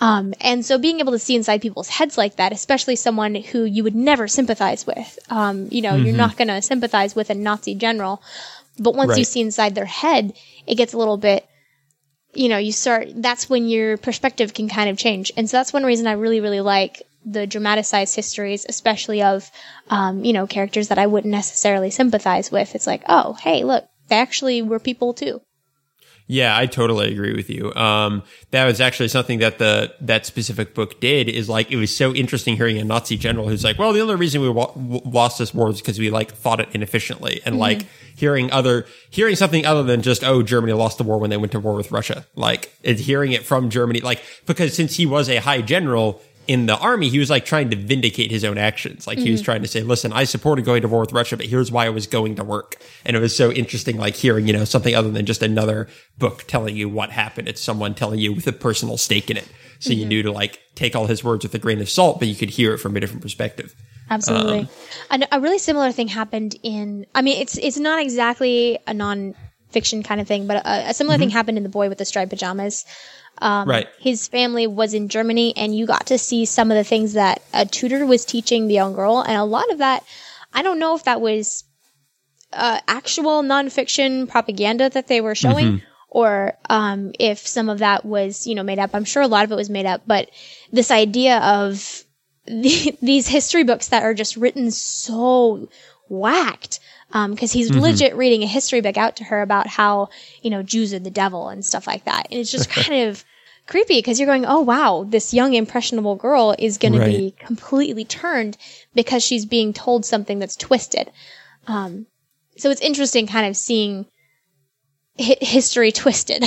Um, and so being able to see inside people's heads like that, especially someone who you would never sympathize with, um, you know, mm-hmm. you're not going to sympathize with a Nazi general, but once right. you see inside their head, it gets a little bit, you know, you start, that's when your perspective can kind of change. And so that's one reason I really, really like the dramatized histories, especially of, um, you know, characters that I wouldn't necessarily sympathize with. It's like, oh, hey, look, they actually were people too. Yeah, I totally agree with you. Um, that was actually something that the that specific book did, is like, it was so interesting hearing a Nazi general who's like, well, the only reason we wa- w- lost this war was because we like fought it inefficiently. And mm-hmm. like hearing other, hearing something other than just, oh, Germany lost the war when they went to war with Russia. Like it's hearing it from Germany, like, because since he was a high general in the army, he was like trying to vindicate his own actions. Like mm-hmm. he was trying to say, listen, I supported going to war with Russia, but here's why I was going to work. And it was so interesting, like hearing, you know, something other than just another book telling you what happened. It's someone telling you with a personal stake in it. So mm-hmm. you knew to like take all his words with a grain of salt, but you could hear it from a different perspective. Absolutely. Um, a, a really similar thing happened in, I mean, it's, it's not exactly a non-fiction kind of thing, but a, a similar mm-hmm. thing happened in The Boy with the Striped Pajamas. Um, right. His family was in Germany, and you got to see some of the things that a tutor was teaching the young girl. And a lot of that, I don't know if that was uh, actual nonfiction propaganda that they were showing, mm-hmm. or um, if some of that was, you know, made up. I'm sure a lot of it was made up, but this idea of the, these history books that are just written so whacked. Um, cause he's mm-hmm. legit reading a history book out to her about how, you know, Jews are the devil and stuff like that. And it's just kind of creepy because you're going, oh, wow, this young impressionable girl is going right. to be completely turned because she's being told something that's twisted. Um, so it's interesting kind of seeing hi- history twisted.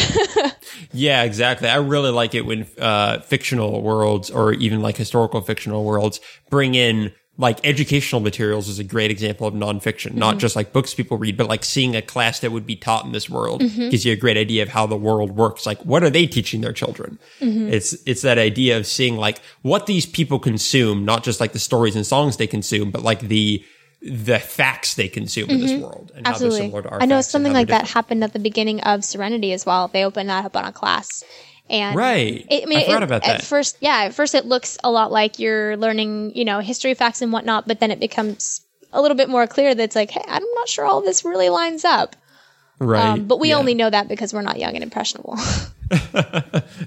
Yeah, exactly. I really like it when, uh, fictional worlds or even like historical fictional worlds bring in like educational materials is a great example of nonfiction, mm-hmm. not just like books people read, but like seeing a class that would be taught in this world mm-hmm. gives you a great idea of how the world works. Like, what are they teaching their children? Mm-hmm. It's, it's that idea of seeing like what these people consume, not just like the stories and songs they consume, but like the, the facts they consume mm-hmm. in this world and Absolutely. how they're similar to our I know facts something like different. That happened at the beginning of Serenity as well. They opened that up on a class. And right. It, I mean, I forgot it, about that. At first, yeah, at first it looks a lot like you're learning, you know, history facts and whatnot, but then it becomes a little bit more clear that it's like, hey, I'm not sure all this really lines up. Right. Um, but we yeah. only know that because we're not young and impressionable.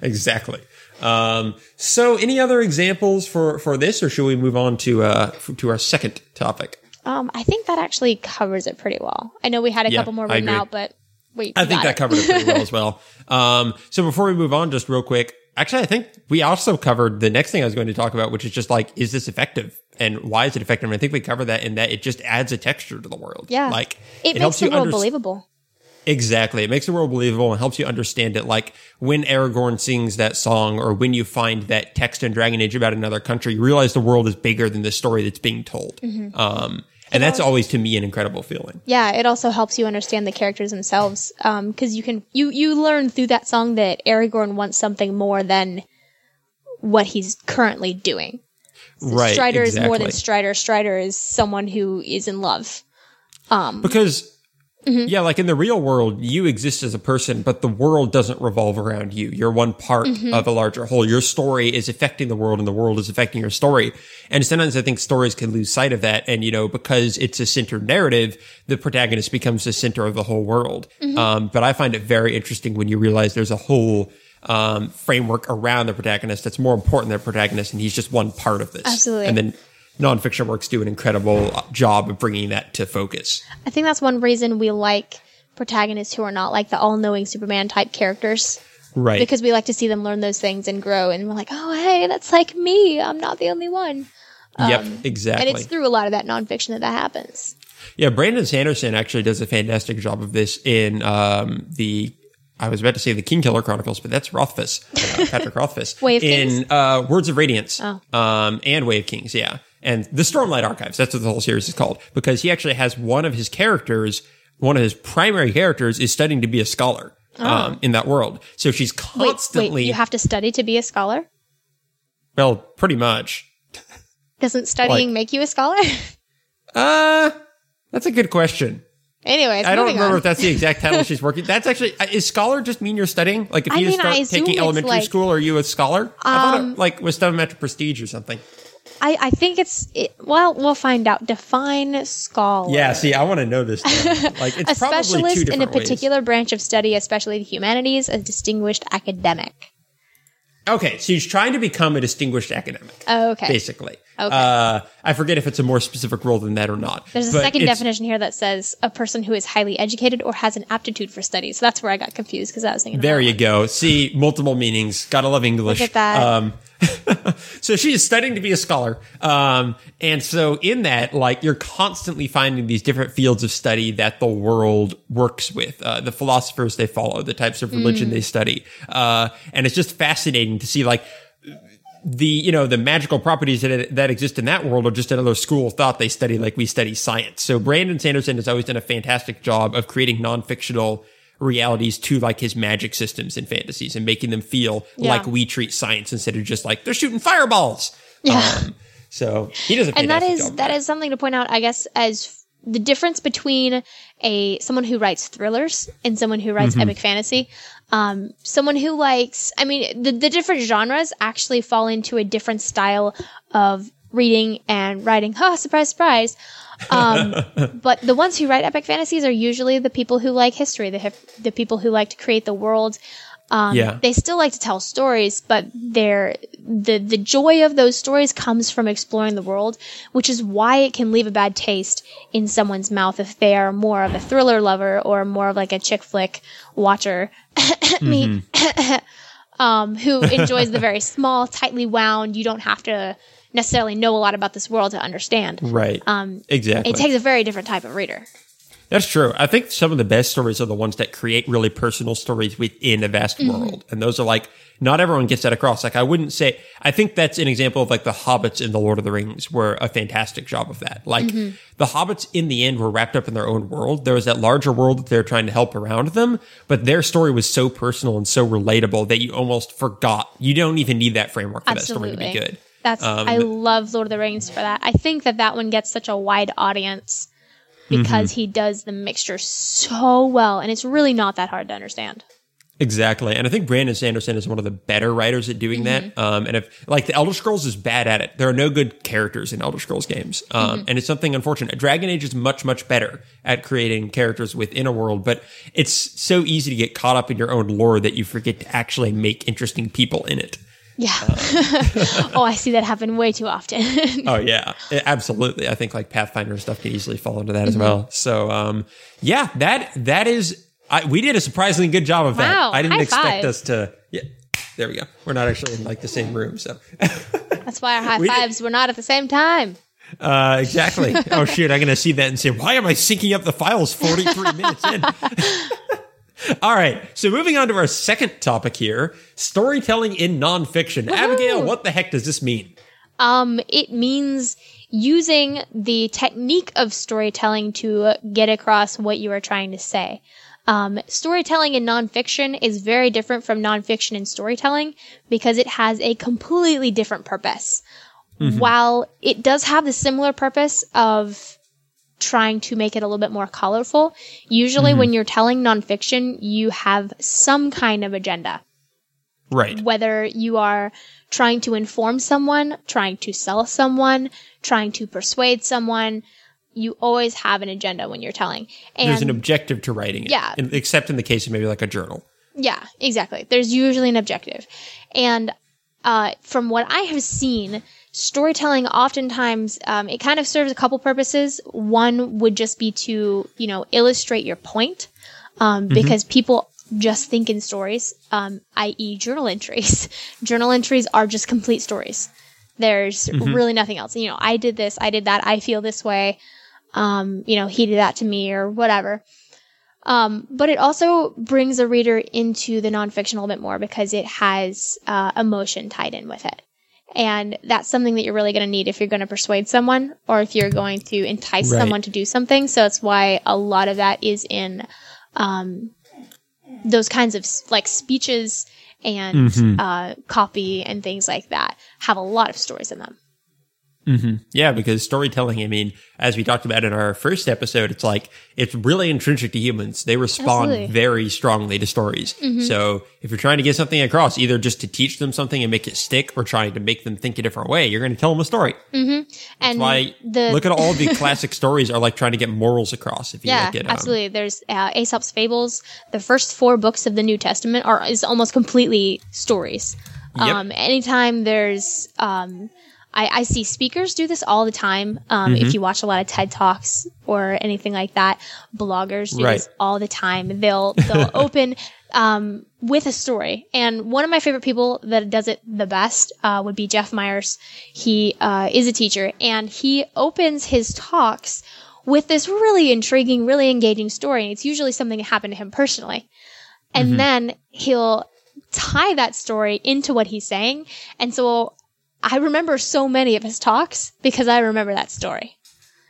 Exactly. Um, so any other examples for, for this, or should we move on to, uh, to our second topic? Um, I think that actually covers it pretty well. I know we had a yeah, couple more written out, but. Wait, I think that it. covered it pretty well as well. Um, so before we move on, just real quick, actually, I think we also covered the next thing I was going to talk about, which is just like, is this effective and why is it effective? And I think we covered that in that it just adds a texture to the world. Yeah. Like it, it makes helps the you world under- believable. Exactly. It makes the world believable and helps you understand it. Like when Aragorn sings that song, or when you find that text in Dragon Age about another country, you realize the world is bigger than the story that's being told. Mm-hmm. Um, And that's always, to me, an incredible feeling. Yeah, it also helps you understand the characters themselves, um, because you can you you learn through that song that Aragorn wants something more than what he's currently doing. Right, Strider exactly. is more than Strider. Strider is someone who is in love. Um, because. Mm-hmm. Yeah, like in the real world, you exist as a person, but the world doesn't revolve around you. You're one part mm-hmm. of a larger whole. Your story is affecting the world, and the world is affecting your story. And sometimes I think stories can lose sight of that. And, you know, because it's a centered narrative, the protagonist becomes the center of the whole world. Mm-hmm. Um, but I find it very interesting when you realize there's a whole um, framework around the protagonist that's more important than the protagonist, and he's just one part of this. Absolutely. And then nonfiction works do an incredible job of bringing that to focus. I think that's one reason we like protagonists who are not like the all-knowing Superman type characters. Right. Because we like to see them learn those things and grow. And we're like, oh, hey, that's like me. I'm not the only one. Um, yep, exactly. And it's through a lot of that nonfiction that that happens. Yeah, Brandon Sanderson actually does a fantastic job of this in um, the, I was about to say the Kingkiller Chronicles, but that's Rothfuss, uh, Patrick Rothfuss. Way of in, Kings? In uh, Words of Radiance oh. um, and Way of Kings, yeah. And the Stormlight Archives, that's what the whole series is called, because he actually has one of his characters, one of his primary characters is studying to be a scholar oh. um, in that world. So she's constantly... Wait, wait, you have to study to be a scholar? Well, pretty much. Doesn't studying like, make you a scholar? uh... That's a good question. Anyways, I don't remember on. if that's the exact title she's working. That's actually, is scholar just mean you're studying? Like if you I mean, start I taking elementary like, school, are you a scholar? Um, I thought it, like, was studying after prestige or something. I, I think it's, it, well, we'll find out. Define scholar. Yeah, see, I want to know this thing. Like, it's a probably specialist two different in a particular ways. Branch of study, especially the humanities, a distinguished academic. Okay, so he's trying to become a distinguished academic. Oh, okay. Basically. Okay. Uh, I forget if it's a more specific role than that or not. There's a second definition here that says a person who is highly educated or has an aptitude for study. So that's where I got confused because I was thinking. There you go. See, multiple meanings. Gotta love English. Look at that. Um, so she is studying to be a scholar. Um, and so in that, like, you're constantly finding these different fields of study that the world works with, uh, the philosophers they follow, the types of religion mm. they study. Uh, and it's just fascinating to see, like, the, you know, the magical properties that, that exist in that world are just another school of thought they study, like we study science. So Brandon Sanderson has always done a fantastic job of creating non-fictional realities to like his magic systems and fantasies and making them feel yeah. like we treat science instead of just like they're shooting fireballs. Yeah. Um, so he doesn't. And that is that is something to point out, I guess, as f- the difference between a someone who writes thrillers and someone who writes mm-hmm. epic fantasy. Um, someone who likes, I mean, the, the different genres actually fall into a different style of reading and writing. Ha! Oh, surprise, surprise. um, but the ones who write epic fantasies are usually the people who like history, the the people who like to create the world. Um, yeah. They still like to tell stories, but they're, the, the joy of those stories comes from exploring the world, which is why it can leave a bad taste in someone's mouth if they are more of a thriller lover or more of like a chick flick watcher. Me, mm-hmm. um, who enjoys the very small, tightly wound, you don't have to necessarily know a lot about this world to understand. Right. Um, exactly. It takes a very different type of reader. That's true. I think some of the best stories are the ones that create really personal stories within a vast mm-hmm. world. And those are like, not everyone gets that across. Like I wouldn't say, I think that's an example of like the Hobbits in the Lord of the Rings were a fantastic job of that. Like mm-hmm. the Hobbits in the end were wrapped up in their own world. There was that larger world that they're trying to help around them, but their story was so personal and so relatable that you almost forgot. You don't even need that framework for Absolutely. That story to be good. That's, um, I love Lord of the Rings for that. I think that that one gets such a wide audience because mm-hmm. he does the mixture so well, and it's really not that hard to understand. Exactly. And I think Brandon Sanderson is one of the better writers at doing mm-hmm. that. Um, and if like the Elder Scrolls is bad at it. There are no good characters in Elder Scrolls games. Um, mm-hmm. And it's something unfortunate. Dragon Age is much, much better at creating characters within a world, but it's so easy to get caught up in your own lore that you forget to actually make interesting people in it. Yeah. Um. Oh, I see that happen way too often. Oh, yeah. Absolutely. I think like Pathfinder and stuff can easily fall into that mm-hmm. as well. So, um, yeah, that that is... I, we did a surprisingly good job of wow. that. I didn't High expect five. Us to... Yeah. There we go. We're not actually in like the same room, so... That's why our high we fives did. Were not at the same time. Uh, exactly. Oh, shoot. I'm going to see that and say, why am I syncing up the files forty-three minutes in? All right, so moving on to our second topic here, storytelling in nonfiction. Woohoo! Abigail, what the heck does this mean? Um, it means using the technique of storytelling to get across what you are trying to say. Um, storytelling in nonfiction is very different from nonfiction in storytelling because it has a completely different purpose. Mm-hmm. While it does have the similar purpose of trying to make it a little bit more colorful. Usually mm-hmm. when you're telling nonfiction, you have some kind of agenda. Right. Whether you are trying to inform someone, trying to sell someone, trying to persuade someone, you always have an agenda when you're telling. And there's an objective to writing it. Yeah. Except in the case of maybe like a journal. Yeah, exactly. There's usually an objective. And uh, from what I have seen, storytelling oftentimes, um, it kind of serves a couple purposes. One would just be to, you know, illustrate your point. um, mm-hmm. because people just think in stories, um, that is journal entries. Journal entries are just complete stories. There's mm-hmm. really nothing else. You know, I did this, I did that, I feel this way. Um, you know, he did that to me or whatever. Um, but it also brings a reader into the nonfiction a little bit more because it has uh, emotion tied in with it. And that's something that you're really going to need if you're going to persuade someone or if you're going to entice right. someone to do something. So that's why a lot of that is in um, those kinds of like speeches and mm-hmm. uh, copy and things like that have a lot of stories in them. Mm-hmm. Yeah, because storytelling, I mean, as we talked about in our first episode, it's like, it's really intrinsic to humans. They respond Absolutely. very strongly to stories. Mm-hmm. So if you're trying to get something across, either just to teach them something and make it stick or trying to make them think a different way, you're going to tell them a story. Mm-hmm. And that's why, the- look at all the classic stories are like trying to get morals across. If you yeah, look at, um, absolutely. There's uh, Aesop's Fables. The first four books of the New Testament are is almost completely stories. Yep. Um, anytime there's... Um, I, I see speakers do this all the time. Um, mm-hmm. If you watch a lot of TED Talks or anything like that, bloggers do right. this all the time. They'll they'll open um, with a story. And one of my favorite people that does it the best uh, would be Jeff Myers. He uh, is a teacher, and he opens his talks with this really intriguing, really engaging story. And it's usually something that happened to him personally. And mm-hmm. then he'll tie that story into what he's saying. And so... I remember so many of his talks because I remember that story.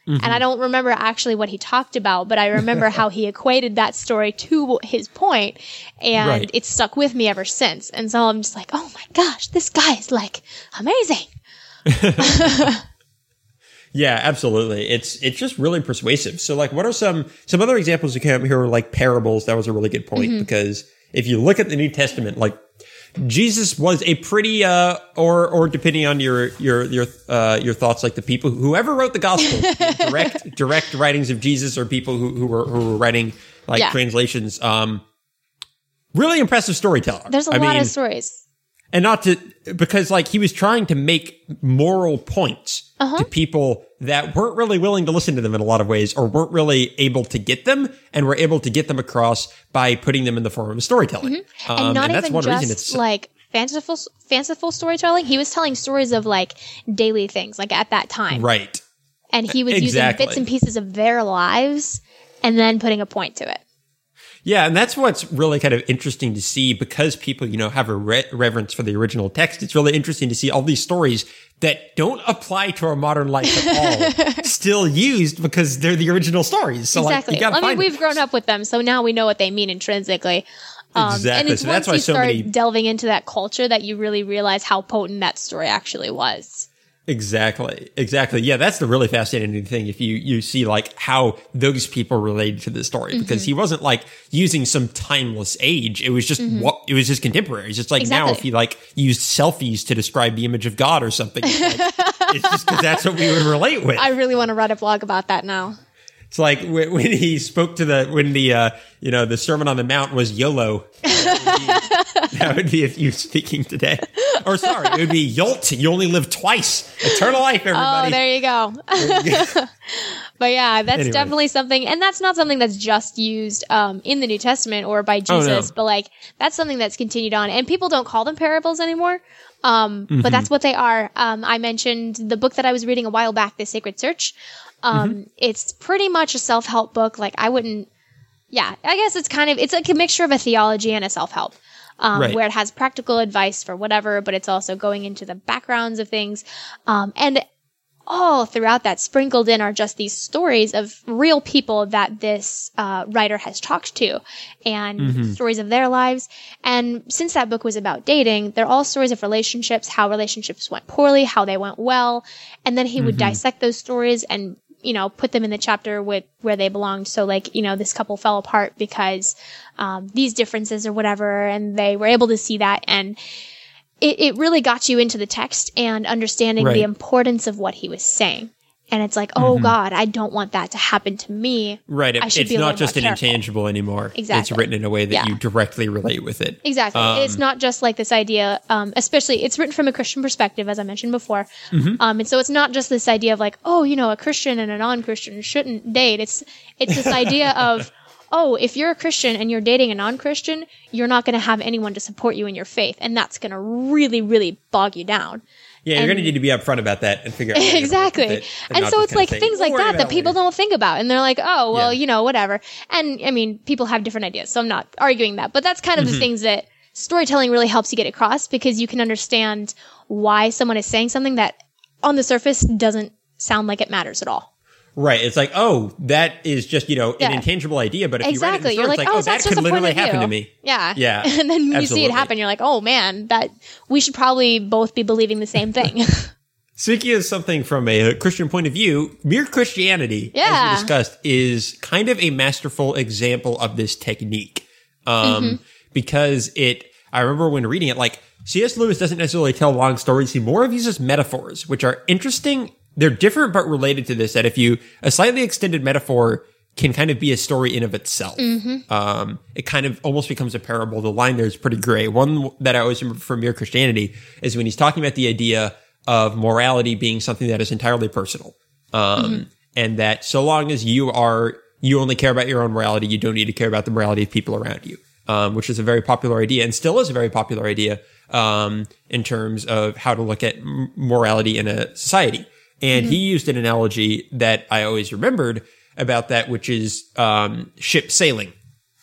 Mm-hmm. And I don't remember actually what he talked about, but I remember how he equated that story to his point, and right. it's stuck with me ever since. And so I'm just like, oh my gosh, this guy is like amazing. Yeah, absolutely. It's it's just really persuasive. So like what are some, some other examples that came up here were like parables. That was a really good point mm-hmm. because if you look at the New Testament, like Jesus was a pretty, uh, or, or depending on your, your, your, uh, your thoughts, like the people, whoever wrote the gospel, direct, direct writings of Jesus or people who, who were, who were writing like yeah. translations. Um, really impressive storyteller. There's a I lot mean, of stories. And not to, because like he was trying to make moral points uh-huh. to people that weren't really willing to listen to them in a lot of ways or weren't really able to get them and were able to get them across by putting them in the form of storytelling. Mm-hmm. And um, not and that's even one just reason it's, like fanciful, fanciful storytelling. He was telling stories of like daily things like at that time. Right. And he was exactly. using bits and pieces of their lives and then putting a point to it. Yeah, and that's what's really kind of interesting to see because people, you know, have a re- reverence for the original text. It's really interesting to see all these stories that don't apply to our modern life at all still used because they're the original stories. So, exactly. Like, you gotta I mean, we've them. grown up with them, so now we know what they mean intrinsically. Um, exactly. And it's so once that's why you so start many... delving into that culture that you really realize how potent that story actually was. Exactly. Exactly. Yeah, that's the really fascinating thing if you, you see like how those people related to the story mm-hmm. because he wasn't like using some timeless age. It was just mm-hmm. what it was just contemporary. It's just like exactly. now if you like used selfies to describe the image of God or something, it's, like, it's just because that's what we would relate with. I really want to write a blog about that now. It's like when, when he spoke to the when the uh, you know the Sermon on the Mount was YOLO. That would be, that would be if you speaking today. Or sorry, it would be YOLT. You only live twice. Eternal life, everybody. Oh, there you go. But yeah, that's anyway. definitely something. And that's not something that's just used um, in the New Testament or by Jesus. Oh, no. But like that's something that's continued on. And people don't call them parables anymore. Um, mm-hmm. But that's what they are. Um, I mentioned the book that I was reading a while back, The Sacred Search. Um, mm-hmm. It's pretty much a self-help book. Like I wouldn't. Yeah, I guess it's kind of it's like a mixture of a theology and a self-help. Um, right. Where it has practical advice for whatever, but it's also going into the backgrounds of things. Um, and all throughout that sprinkled in are just these stories of real people that this uh, writer has talked to and mm-hmm. stories of their lives. And since that book was about dating, they're all stories of relationships, how relationships went poorly, how they went well. And then he mm-hmm. would dissect those stories and, you know, put them in the chapter with where they belonged. So like, you know, this couple fell apart because, um, these differences or whatever, and they were able to see that. And it, it really got you into the text and understanding right. the importance of what he was saying. And it's like, oh mm-hmm. God, I don't want that to happen to me. Right. It, I should it's be a not just an careful. intangible anymore. Exactly. It's written in a way that yeah. you directly relate with it. Exactly. Um, it's not just like this idea, um, especially it's written from a Christian perspective, as I mentioned before. Mm-hmm. Um, and so it's not just this idea of like, oh, you know, a Christian and a non-Christian shouldn't date. It's, it's this idea of, oh, if you're a Christian and you're dating a non-Christian, you're not going to have anyone to support you in your faith. And that's going to really, really bog you down. Yeah, and you're going to need to be upfront about that and figure out. Exactly. That, and so it's like things like that that people don't think about. And they're like, oh, well, yeah. you know, whatever. And I mean, people have different ideas. So I'm not arguing that. But that's kind of mm-hmm. the things that storytelling really helps you get across, because you can understand why someone is saying something that on the surface doesn't sound like it matters at all. Right. It's like, oh, that is just, you know, yeah. an intangible idea. But if exactly. you read it in the story, you're like, oh, it's like, oh, that's that could literally happen to me. Yeah. Yeah. And then when Absolutely. you see it happen, you're like, oh, man, that we should probably both be believing the same thing. Speaking of something from a Christian point of view, Mere Christianity, yeah. as we discussed, is kind of a masterful example of this technique. Um, mm-hmm. Because it, I remember when reading it, like, C S. Lewis doesn't necessarily tell long stories. He more of uses metaphors, which are interesting. They're different, but related to this, that if you, a slightly extended metaphor can kind of be a story in of itself. Mm-hmm. Um, it kind of almost becomes a parable. The line there is pretty gray. One that I always remember from Mere Christianity is when he's talking about the idea of morality being something that is entirely personal. Um, mm-hmm. And that so long as you are, you only care about your own morality, you don't need to care about the morality of people around you, um, which is a very popular idea and still is a very popular idea um, in terms of how to look at morality in a society. And mm-hmm. he used an analogy that I always remembered about that, which is um, ship sailing.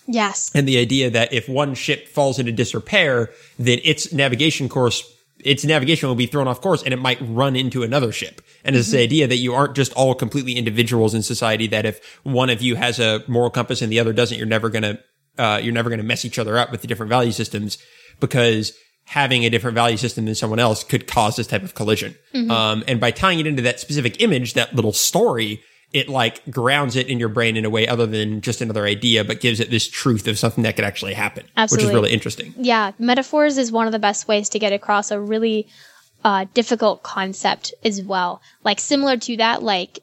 Yes. And the idea that if one ship falls into disrepair, then its navigation course, its navigation will be thrown off course and it might run into another ship. And it's mm-hmm. the idea that you aren't just all completely individuals in society, that if one of you has a moral compass and the other doesn't, you're never going to, uh, you're never going to mess each other up with the different value systems, because having a different value system than someone else could cause this type of collision. Mm-hmm. Um, and by tying it into that specific image, that little story, it like grounds it in your brain in a way other than just another idea, but gives it this truth of something that could actually happen, Absolutely. which is really interesting. Yeah. Metaphors is one of the best ways to get across a really uh, difficult concept as well. Like similar to that, like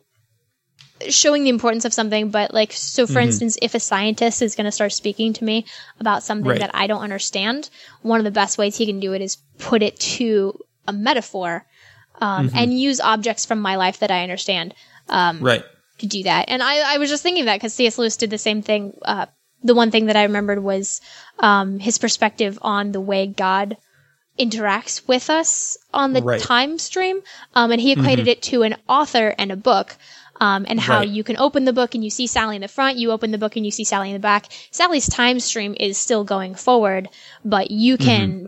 showing the importance of something, but like, so for mm-hmm. instance, if a scientist is going to start speaking to me about something right. that I don't understand, one of the best ways he can do it is put it to a metaphor, um, mm-hmm. and use objects from my life that I understand, um, right. to do that. And I, I was just thinking that because C S. Lewis did the same thing. Uh, the one thing that I remembered was, um, his perspective on the way God interacts with us on the right. time stream. Um, and he equated mm-hmm. it to an author and a book. Um, and how right. you can open the book and you see Sally in the front, you open the book and you see Sally in the back. Sally's time stream is still going forward, but you can mm-hmm.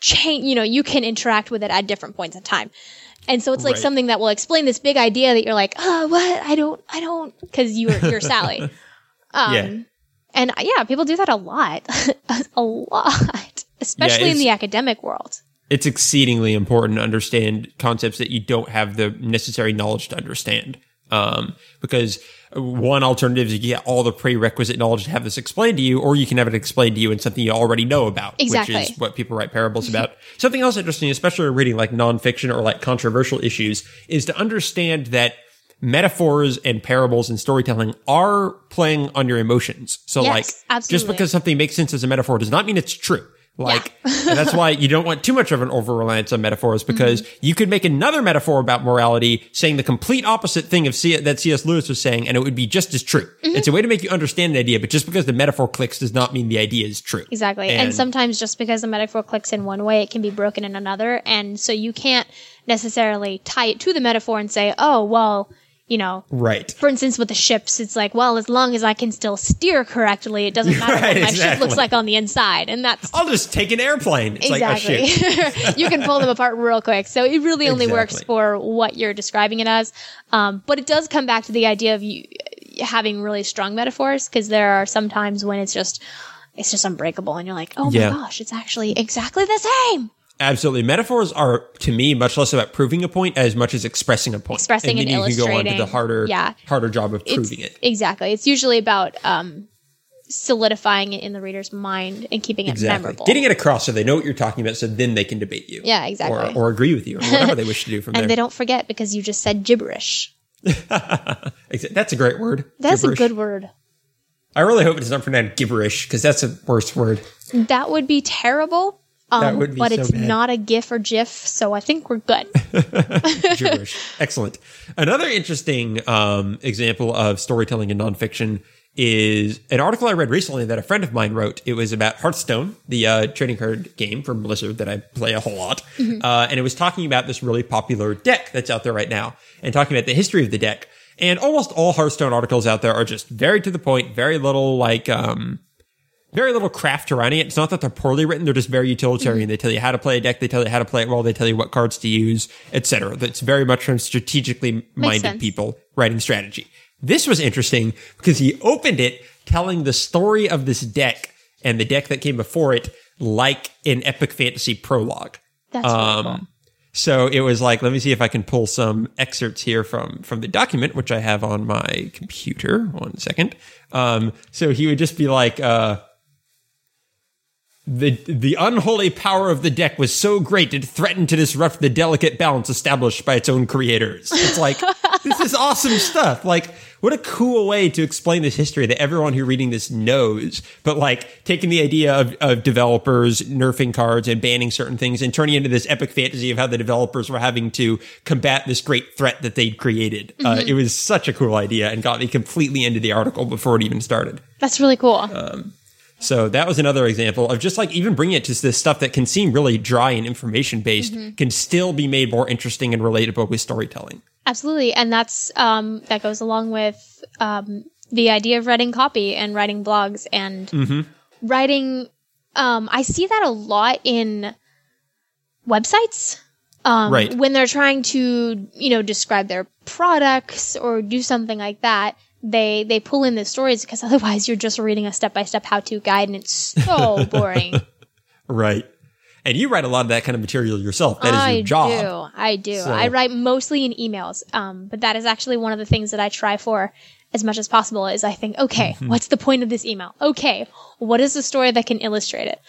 change, you know, you can interact with it at different points in time. And so it's like right. something that will explain this big idea that you're like, oh, what? I don't, I don't, because you're, you're Sally. Um, yeah. And yeah, people do that a lot, a lot, especially yeah, in the academic world. It's exceedingly important to understand concepts that you don't have the necessary knowledge to understand. Um, because one alternative is you get all the prerequisite knowledge to have this explained to you, or you can have it explained to you in something you already know about, exactly. which is what people write parables about. Something else interesting, especially in reading like nonfiction or like controversial issues, is to understand that metaphors and parables and storytelling are playing on your emotions. So yes, like, absolutely. just because something makes sense as a metaphor does not mean it's true. Like, yeah. that's why you don't want too much of an over-reliance on metaphors, because mm-hmm. you could make another metaphor about morality saying the complete opposite thing of C- that C S. Lewis was saying, and it would be just as true. Mm-hmm. It's a way to make you understand an idea, but just because the metaphor clicks does not mean the idea is true. Exactly. And, and sometimes just because the metaphor clicks in one way, it can be broken in another. And so you can't necessarily tie it to the metaphor and say, oh, well, you know, right. for instance, with the ships, it's like, well, as long as I can still steer correctly, it doesn't matter right, what my exactly. ship looks like on the inside. And that's, I'll just take an airplane. It's exactly. like a ship. You can pull them apart real quick. So it really exactly. only works for what you're describing it as. Um, but it does come back to the idea of you having really strong metaphors, because there are some times when it's just, it's just unbreakable and you're like, oh yeah. my gosh, it's actually exactly the same. Absolutely. Metaphors are, to me, much less about proving a point as much as expressing a point. Expressing and, and illustrating. And you can go on to the harder, yeah. harder job of proving it's, it. Exactly. It's usually about um, solidifying it in the reader's mind and keeping it exactly. memorable. Getting it across so they know what you're talking about, so then they can debate you. Yeah, exactly. Or, or agree with you, or whatever they wish to do from and there. And they don't forget because you just said gibberish. That's a great word. That's gibberish. A good word. I really hope it's not pronounced gibberish, because that's a worse word. That would be terrible. Um, that would be but so it's bad. Not a GIF or GIF, so I think we're good. Gibberish. Excellent. Another interesting um, example of storytelling in nonfiction is an article I read recently that a friend of mine wrote. It was about Hearthstone, the uh, trading card game from Blizzard that I play a whole lot. Mm-hmm. Uh, and it was talking about this really popular deck that's out there right now and talking about the history of the deck. And almost all Hearthstone articles out there are just very to the point, very little like, um, very little craft around it. It's not that they're poorly written. They're just very utilitarian. Mm-hmm. They tell you how to play a deck. They tell you how to play it well. They tell you what cards to use, et cetera. That's very much from strategically minded people writing strategy. This was interesting because he opened it telling the story of this deck and the deck that came before it like an epic fantasy prologue. That's um, really cool. So it was like, let me see if I can pull some excerpts here from, from the document, which I have on my computer. One second. Um, so he would just be like, uh, The the unholy power of the deck was so great it threatened to disrupt the delicate balance established by its own creators. It's like, this is awesome stuff. Like, what a cool way to explain this history that everyone who's reading this knows. But like, taking the idea of, of developers nerfing cards and banning certain things and turning into this epic fantasy of how the developers were having to combat this great threat that they'd created. Mm-hmm. Uh, it was such a cool idea and got me completely into the article before it even started. That's really cool. Um, So that was another example of just like even bringing it to this stuff that can seem really dry and information based mm-hmm. can still be made more interesting and relatable with storytelling. Absolutely. And that's um, that goes along with um, the idea of writing copy and writing blogs and mm-hmm. writing. Um, I see that a lot in websites um, right. when they're trying to, you know, describe their products or do something like that. They they pull in the stories because otherwise you're just reading a step-by-step how-to guide and it's so boring. Right. And you write a lot of that kind of material yourself. That I is your job. I do. I do. So. I write mostly in emails. Um, but that is actually one of the things that I try for as much as possible is I think, okay, mm-hmm. what's the point of this email? Okay, what is the story that can illustrate it?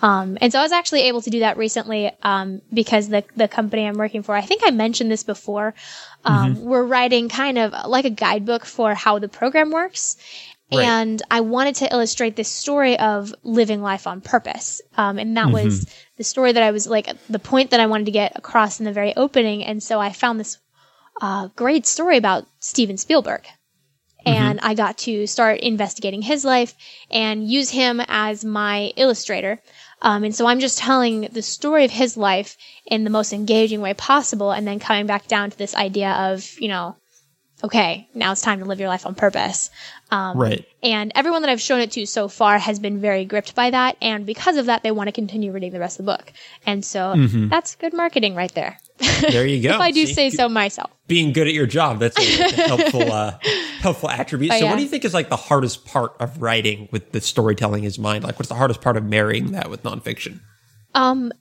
Um, and so I was actually able to do that recently um, because the the company I'm working for, I think I mentioned this before, um, mm-hmm. we're writing kind of like a guidebook for how the program works. Right. And I wanted to illustrate this story of living life on purpose. Um, and that mm-hmm. was the story that I was like, the point that I wanted to get across in the very opening. And so I found this uh, great story about Steven Spielberg. And mm-hmm. I got to start investigating his life and use him as my illustrator. Um, and so I'm just telling the story of his life in the most engaging way possible and then coming back down to this idea of, you know, okay, now it's time to live your life on purpose. Um, right. And everyone that I've shown it to so far has been very gripped by that. And because of that, they want to continue reading the rest of the book. And so mm-hmm. that's good marketing right there. There you go. If I do See, say so myself. Being good at your job, that's a, that's a helpful, uh, helpful attribute. But so yeah. What do you think is like the hardest part of writing with the storytelling is mind? Like what's the hardest part of marrying that with nonfiction? Um,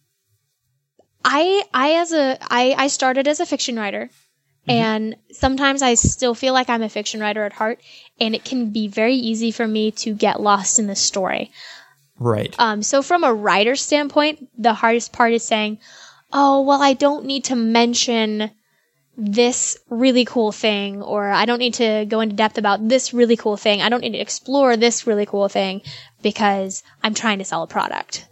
I, I, as a, I, I started as a fiction writer. Mm-hmm. And sometimes I still feel like I'm a fiction writer at heart, and it can be very easy for me to get lost in the story. Right. Um, so from a writer's standpoint, the hardest part is saying, oh, well, I don't need to mention this really cool thing, or I don't need to go into depth about this really cool thing. I don't need to explore this really cool thing because I'm trying to sell a product.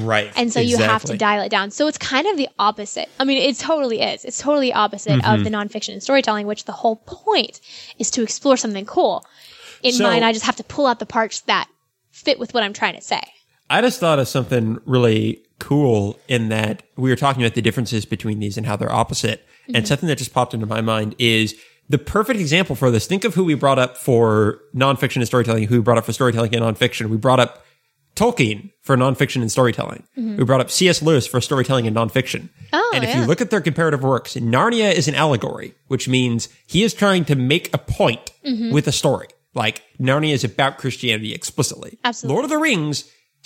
Right. And so exactly. You have to dial it down. So it's kind of the opposite. I mean, it totally is. It's totally opposite mm-hmm. of the nonfiction and storytelling, which the whole point is to explore something cool. In so, mine, I just have to pull out the parts that fit with what I'm trying to say. I just thought of something really cool in that we were talking about the differences between these and how they're opposite. Mm-hmm. And something that just popped into my mind is the perfect example for this. Think of who we brought up for nonfiction and storytelling, who we brought up for storytelling and nonfiction. We brought up Tolkien for nonfiction and storytelling. Mm-hmm. We brought up C S Lewis for storytelling and nonfiction. Oh, and if yeah. you look at their comparative works, Narnia is an allegory, which means he is trying to make a point mm-hmm. with a story. Like, Narnia is about Christianity explicitly. Absolutely. Lord of the Rings,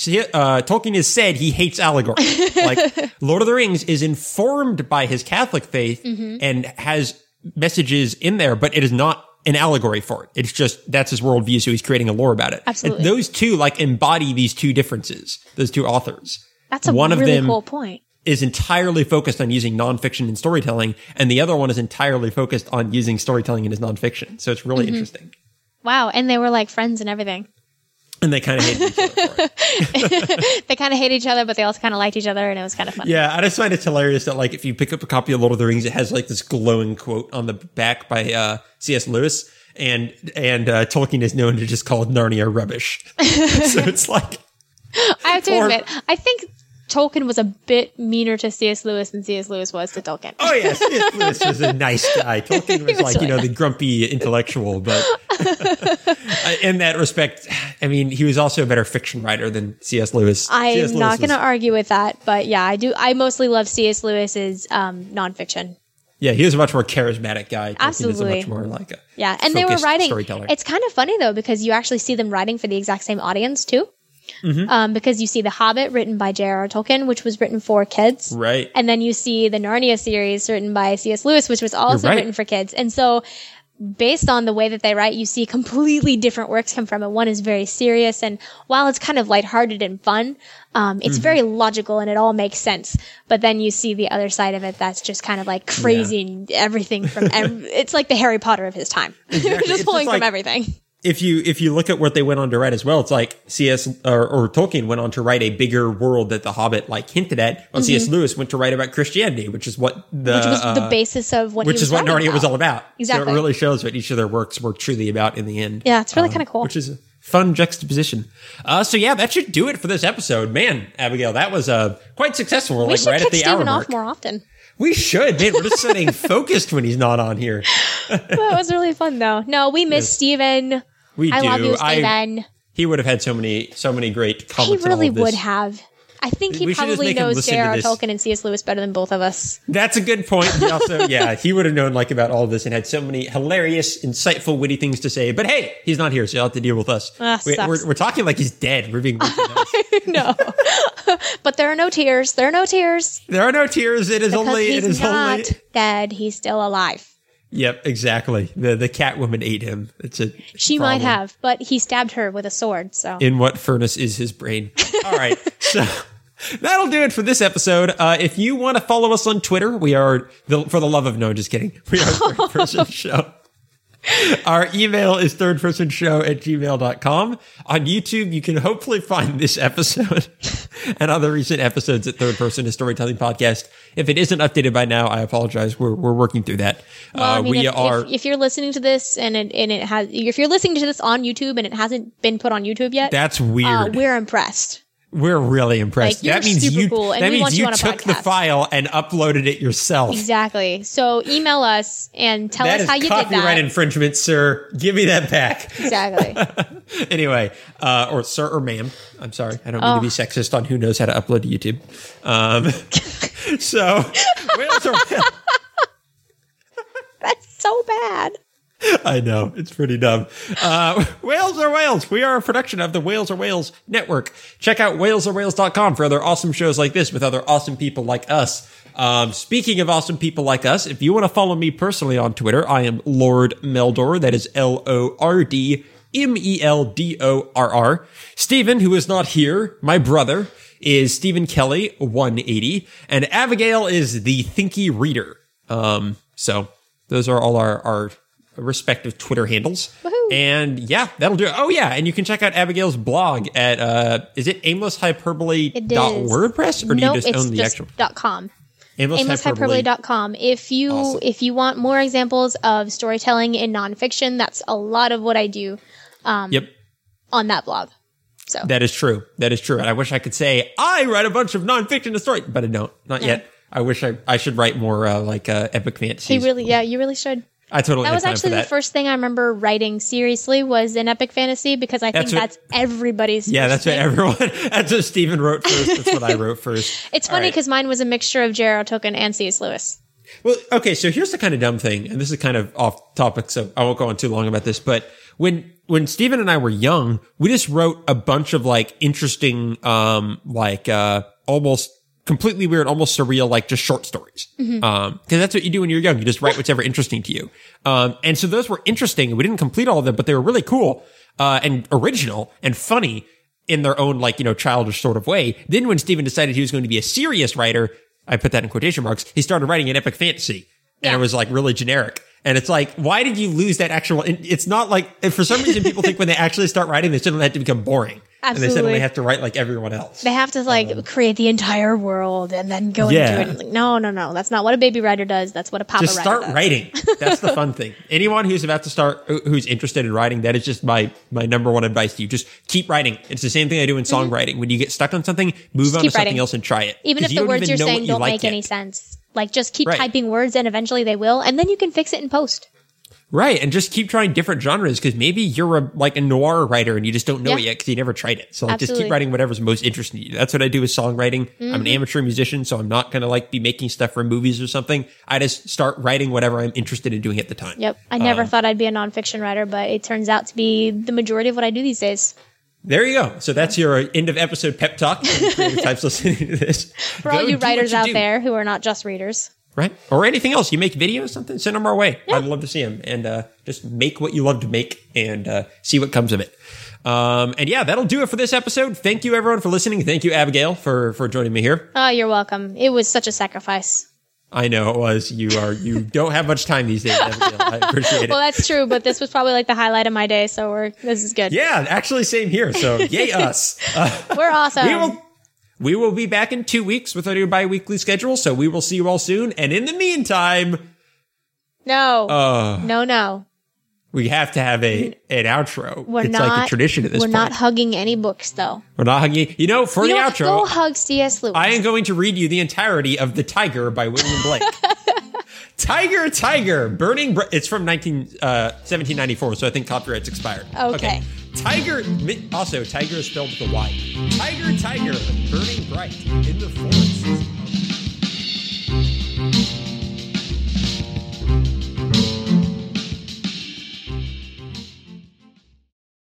uh, Tolkien has said he hates allegory. Like, Lord of the Rings is informed by his Catholic faith mm-hmm. and has messages in there, but it is not an allegory for it. It's just, that's his worldview, so he's creating a lore about it. Absolutely. And those two, like, embody these two differences, those two authors. That's a one really of them cool point. Is entirely focused on using nonfiction and storytelling, and the other one is entirely focused on using storytelling in his nonfiction. So it's really mm-hmm. interesting. Wow, and they were, like, friends and everything. And they kind of hated each other for it. They kind of hate each other, but they also kind of liked each other, and it was kind of fun. Yeah, I just find it's hilarious that, like, if you pick up a copy of Lord of the Rings, it has, like, this glowing quote on the back by uh, C S Lewis. and and uh, Tolkien is known to just call Narnia rubbish. So it's like... I have to or, admit, I think Tolkien was a bit meaner to C S. Lewis than C S. Lewis was to Tolkien. Oh, yeah, C S. Lewis was a nice guy. Tolkien was, was like, really you know, nice. The grumpy intellectual. But in that respect, I mean, he was also a better fiction writer than C S. Lewis. I'm not going to argue with that. But yeah, I do. I mostly love C S. Lewis's um, nonfiction. Yeah, he was a much more charismatic guy. Absolutely. He was a much more like a yeah, and they were writing. Storyteller. It's kind of funny, though, because you actually see them writing for the exact same audience, too. Mm-hmm. Um, because you see The Hobbit written by J R R. Tolkien, which was written for kids. Right. And then you see the Narnia series written by C S. Lewis, which was also right. written for kids. And so based on the way that they write, you see completely different works come from it. One is very serious. And while it's kind of lighthearted and fun, um, it's mm-hmm. very logical and it all makes sense. But then you see the other side of it that's just kind of like crazy yeah. and everything from, and it's like the Harry Potter of his time. Exactly. just it's pulling just like- from everything. If you if you look at what they went on to write as well, it's like C S or, or Tolkien went on to write a bigger world that The Hobbit like hinted at. While mm-hmm. C S. Lewis went to write about Christianity, which is what the which was uh, the basis of what which he was is what Narnia about. was all about. Exactly, so it really shows what each of their works were truly about in the end. Yeah, it's really um, kind of cool, which is a fun juxtaposition. Uh, so yeah, that should do it for this episode, man. Abigail, that was uh, quite successful. We're we like should right kick at the Steven hour off mark. More often. We should, man. We're just staying focused when he's not on here. Well, it was really fun, though. No, we miss yes. Steven. We I do. love you, Steven. I, he would have had so many, so many great comments. He really on all would this. have. I think he we probably knows J R R. Tolkien and C S. Lewis better than both of us. That's a good point. He also, yeah, he would have known like about all of this and had so many hilarious, insightful, witty things to say. But hey, he's not here, so you'll have to deal with us. Uh, we, we're, we're talking like he's dead. We're being no, but there are no tears. There are no tears. There are no tears. It is because only. He's it is not only dead. He's still alive. Yep, exactly. The the cat woman ate him. It's a She problem. might have, but he stabbed her with a sword, so. In what furnace is his brain? All right. So that'll do it for this episode. Uh, if you want to follow us on Twitter, we are the, for the love of no, just kidding. We are Third Person Show. Our email is third person show at gmail dot com. On YouTube, you can hopefully find this episode and other recent episodes at Third Person, a storytelling podcast. If it isn't updated by now, I apologize. We're we're working through that. Well, uh, I mean, we if, are. If, if you're listening to this and it, and it has, if you're listening to this on YouTube and it hasn't been put on YouTube yet, that's weird. Uh, we're impressed. We're really impressed. Like, that means you, cool, that means you, you took podcast. the file and uploaded it yourself. Exactly. So email us and tell that us how you did that. That is copyright infringement, sir. Give me that back. Exactly. Anyway, uh, or sir or ma'am. I'm sorry. I don't oh. mean to be sexist on who knows how to upload to YouTube. Um, so, whales or whales? That's so bad. I know. It's pretty dumb. Uh, Whales or Whales. We are a production of the Whales or Whales network. Check out whales or whales dot com for other awesome shows like this with other awesome people like us. Um, speaking of awesome people like us, if you want to follow me personally on Twitter, I am Lord Meldor. That is L O R D M E L D O R R. Steven, who is not here, my brother, is Stephen Kelly, one eighty. And Abigail is the Thinky Reader. Um, so those are all our... our respective Twitter handles. Woohoo. And yeah, that'll do it. Oh yeah, and you can check out Abigail's blog at uh is it aimless hyperbole dot wordpress or do nope, you just own the just actual dot com aimless hyperbole dot com. If you awesome. if you want more examples of storytelling in nonfiction, that's a lot of what I do um yep. on that blog. So that is true. That is true. And I wish I could say I write a bunch of nonfiction to story, but I don't. Not yeah. yet. I wish I I should write more uh, like uh, epic fantasies. You really yeah, you really should. I totally That was actually that. the first thing I remember writing seriously was an epic fantasy because I that's think what, that's everybody's. Yeah, that's thing. what everyone, that's what Steven wrote first. That's what I wrote first. It's All funny because right. mine was a mixture of J R R. Tolkien and C S. Lewis. Well, okay, so here's the kind of dumb thing, and this is kind of off topic, so I won't go on too long about this, but when, when Steven and I were young, we just wrote a bunch of like interesting, um, like, uh, almost, completely weird, almost surreal, like just short stories. Mm-hmm. Um, because that's what you do when you're young. You just write whatever's interesting to you. Um, and so those were interesting. We didn't complete all of them, but they were really cool, uh, and original and funny in their own, like, you know, childish sort of way. Then when Steven decided he was going to be a serious writer, I put that in quotation marks, he started writing an epic fantasy. Yeah. And it was like really generic. And it's like, why did you lose that actual? It's not like, for some reason, people think when they actually start writing, they shouldn't have to become boring. Absolutely. And they suddenly have to write like everyone else. They have to like um, create the entire world and then go yeah. into it. And, like, no, no, no. That's not what a baby writer does. That's what a papa writer does. Just start writing. That's the fun thing. Anyone who's about to start, who's interested in writing, that is just my my number one advice to you. Just keep writing. It's the same thing I do in mm-hmm. songwriting. When you get stuck on something, move just on to something writing. else and try it. Even if the words you're saying don't make any sense. Like just keep right. typing words and eventually they will. And then you can fix it in post. Right, and just keep trying different genres because maybe you're a, like a noir writer and you just don't know yeah. it yet because you never tried it. So like, just keep writing whatever's most interesting to you. That's what I do with songwriting. Mm-hmm. I'm an amateur musician, so I'm not going to like be making stuff for movies or something. I just start writing whatever I'm interested in doing at the time. Yep, I never um, thought I'd be a nonfiction writer, but it turns out to be the majority of what I do these days. There you go. So that's your end of episode pep talk. Types listening to this. For all go you writers you out do. there who are not just readers. Right? Or anything else. You make videos, something, send them our way. Yeah. I'd love to see them. And uh, just make what you love to make and uh, see what comes of it. Um, and yeah, that'll do it for this episode. Thank you, everyone, for listening. Thank you, Abigail, for, for joining me here. Oh, you're welcome. It was such a sacrifice. I know it was. You are. You don't have much time these days, Abigail. I appreciate it. Well, that's true, but this was probably like the highlight of my day, so we're, this is good. Yeah, actually, same here. So yay us. Uh, we're awesome. We will- We will be back in two weeks with our new bi-weekly schedule, so we will see you all soon. And in the meantime... No. Uh, no, no. We have to have a an outro. We're it's not, like a tradition at this we're point. We're not hugging any books, though. We're not hugging... You know, for you the outro... Go hug C S. Lewis. I am going to read you the entirety of The Tiger by William Blake. Tiger, Tiger, burning... Br- it's from nineteen, uh, seventeen ninety-four, so I think copyright's expired. Okay. okay. Tiger, also, tiger is spelled with a Y. Tiger, tiger, burning bright in the forests.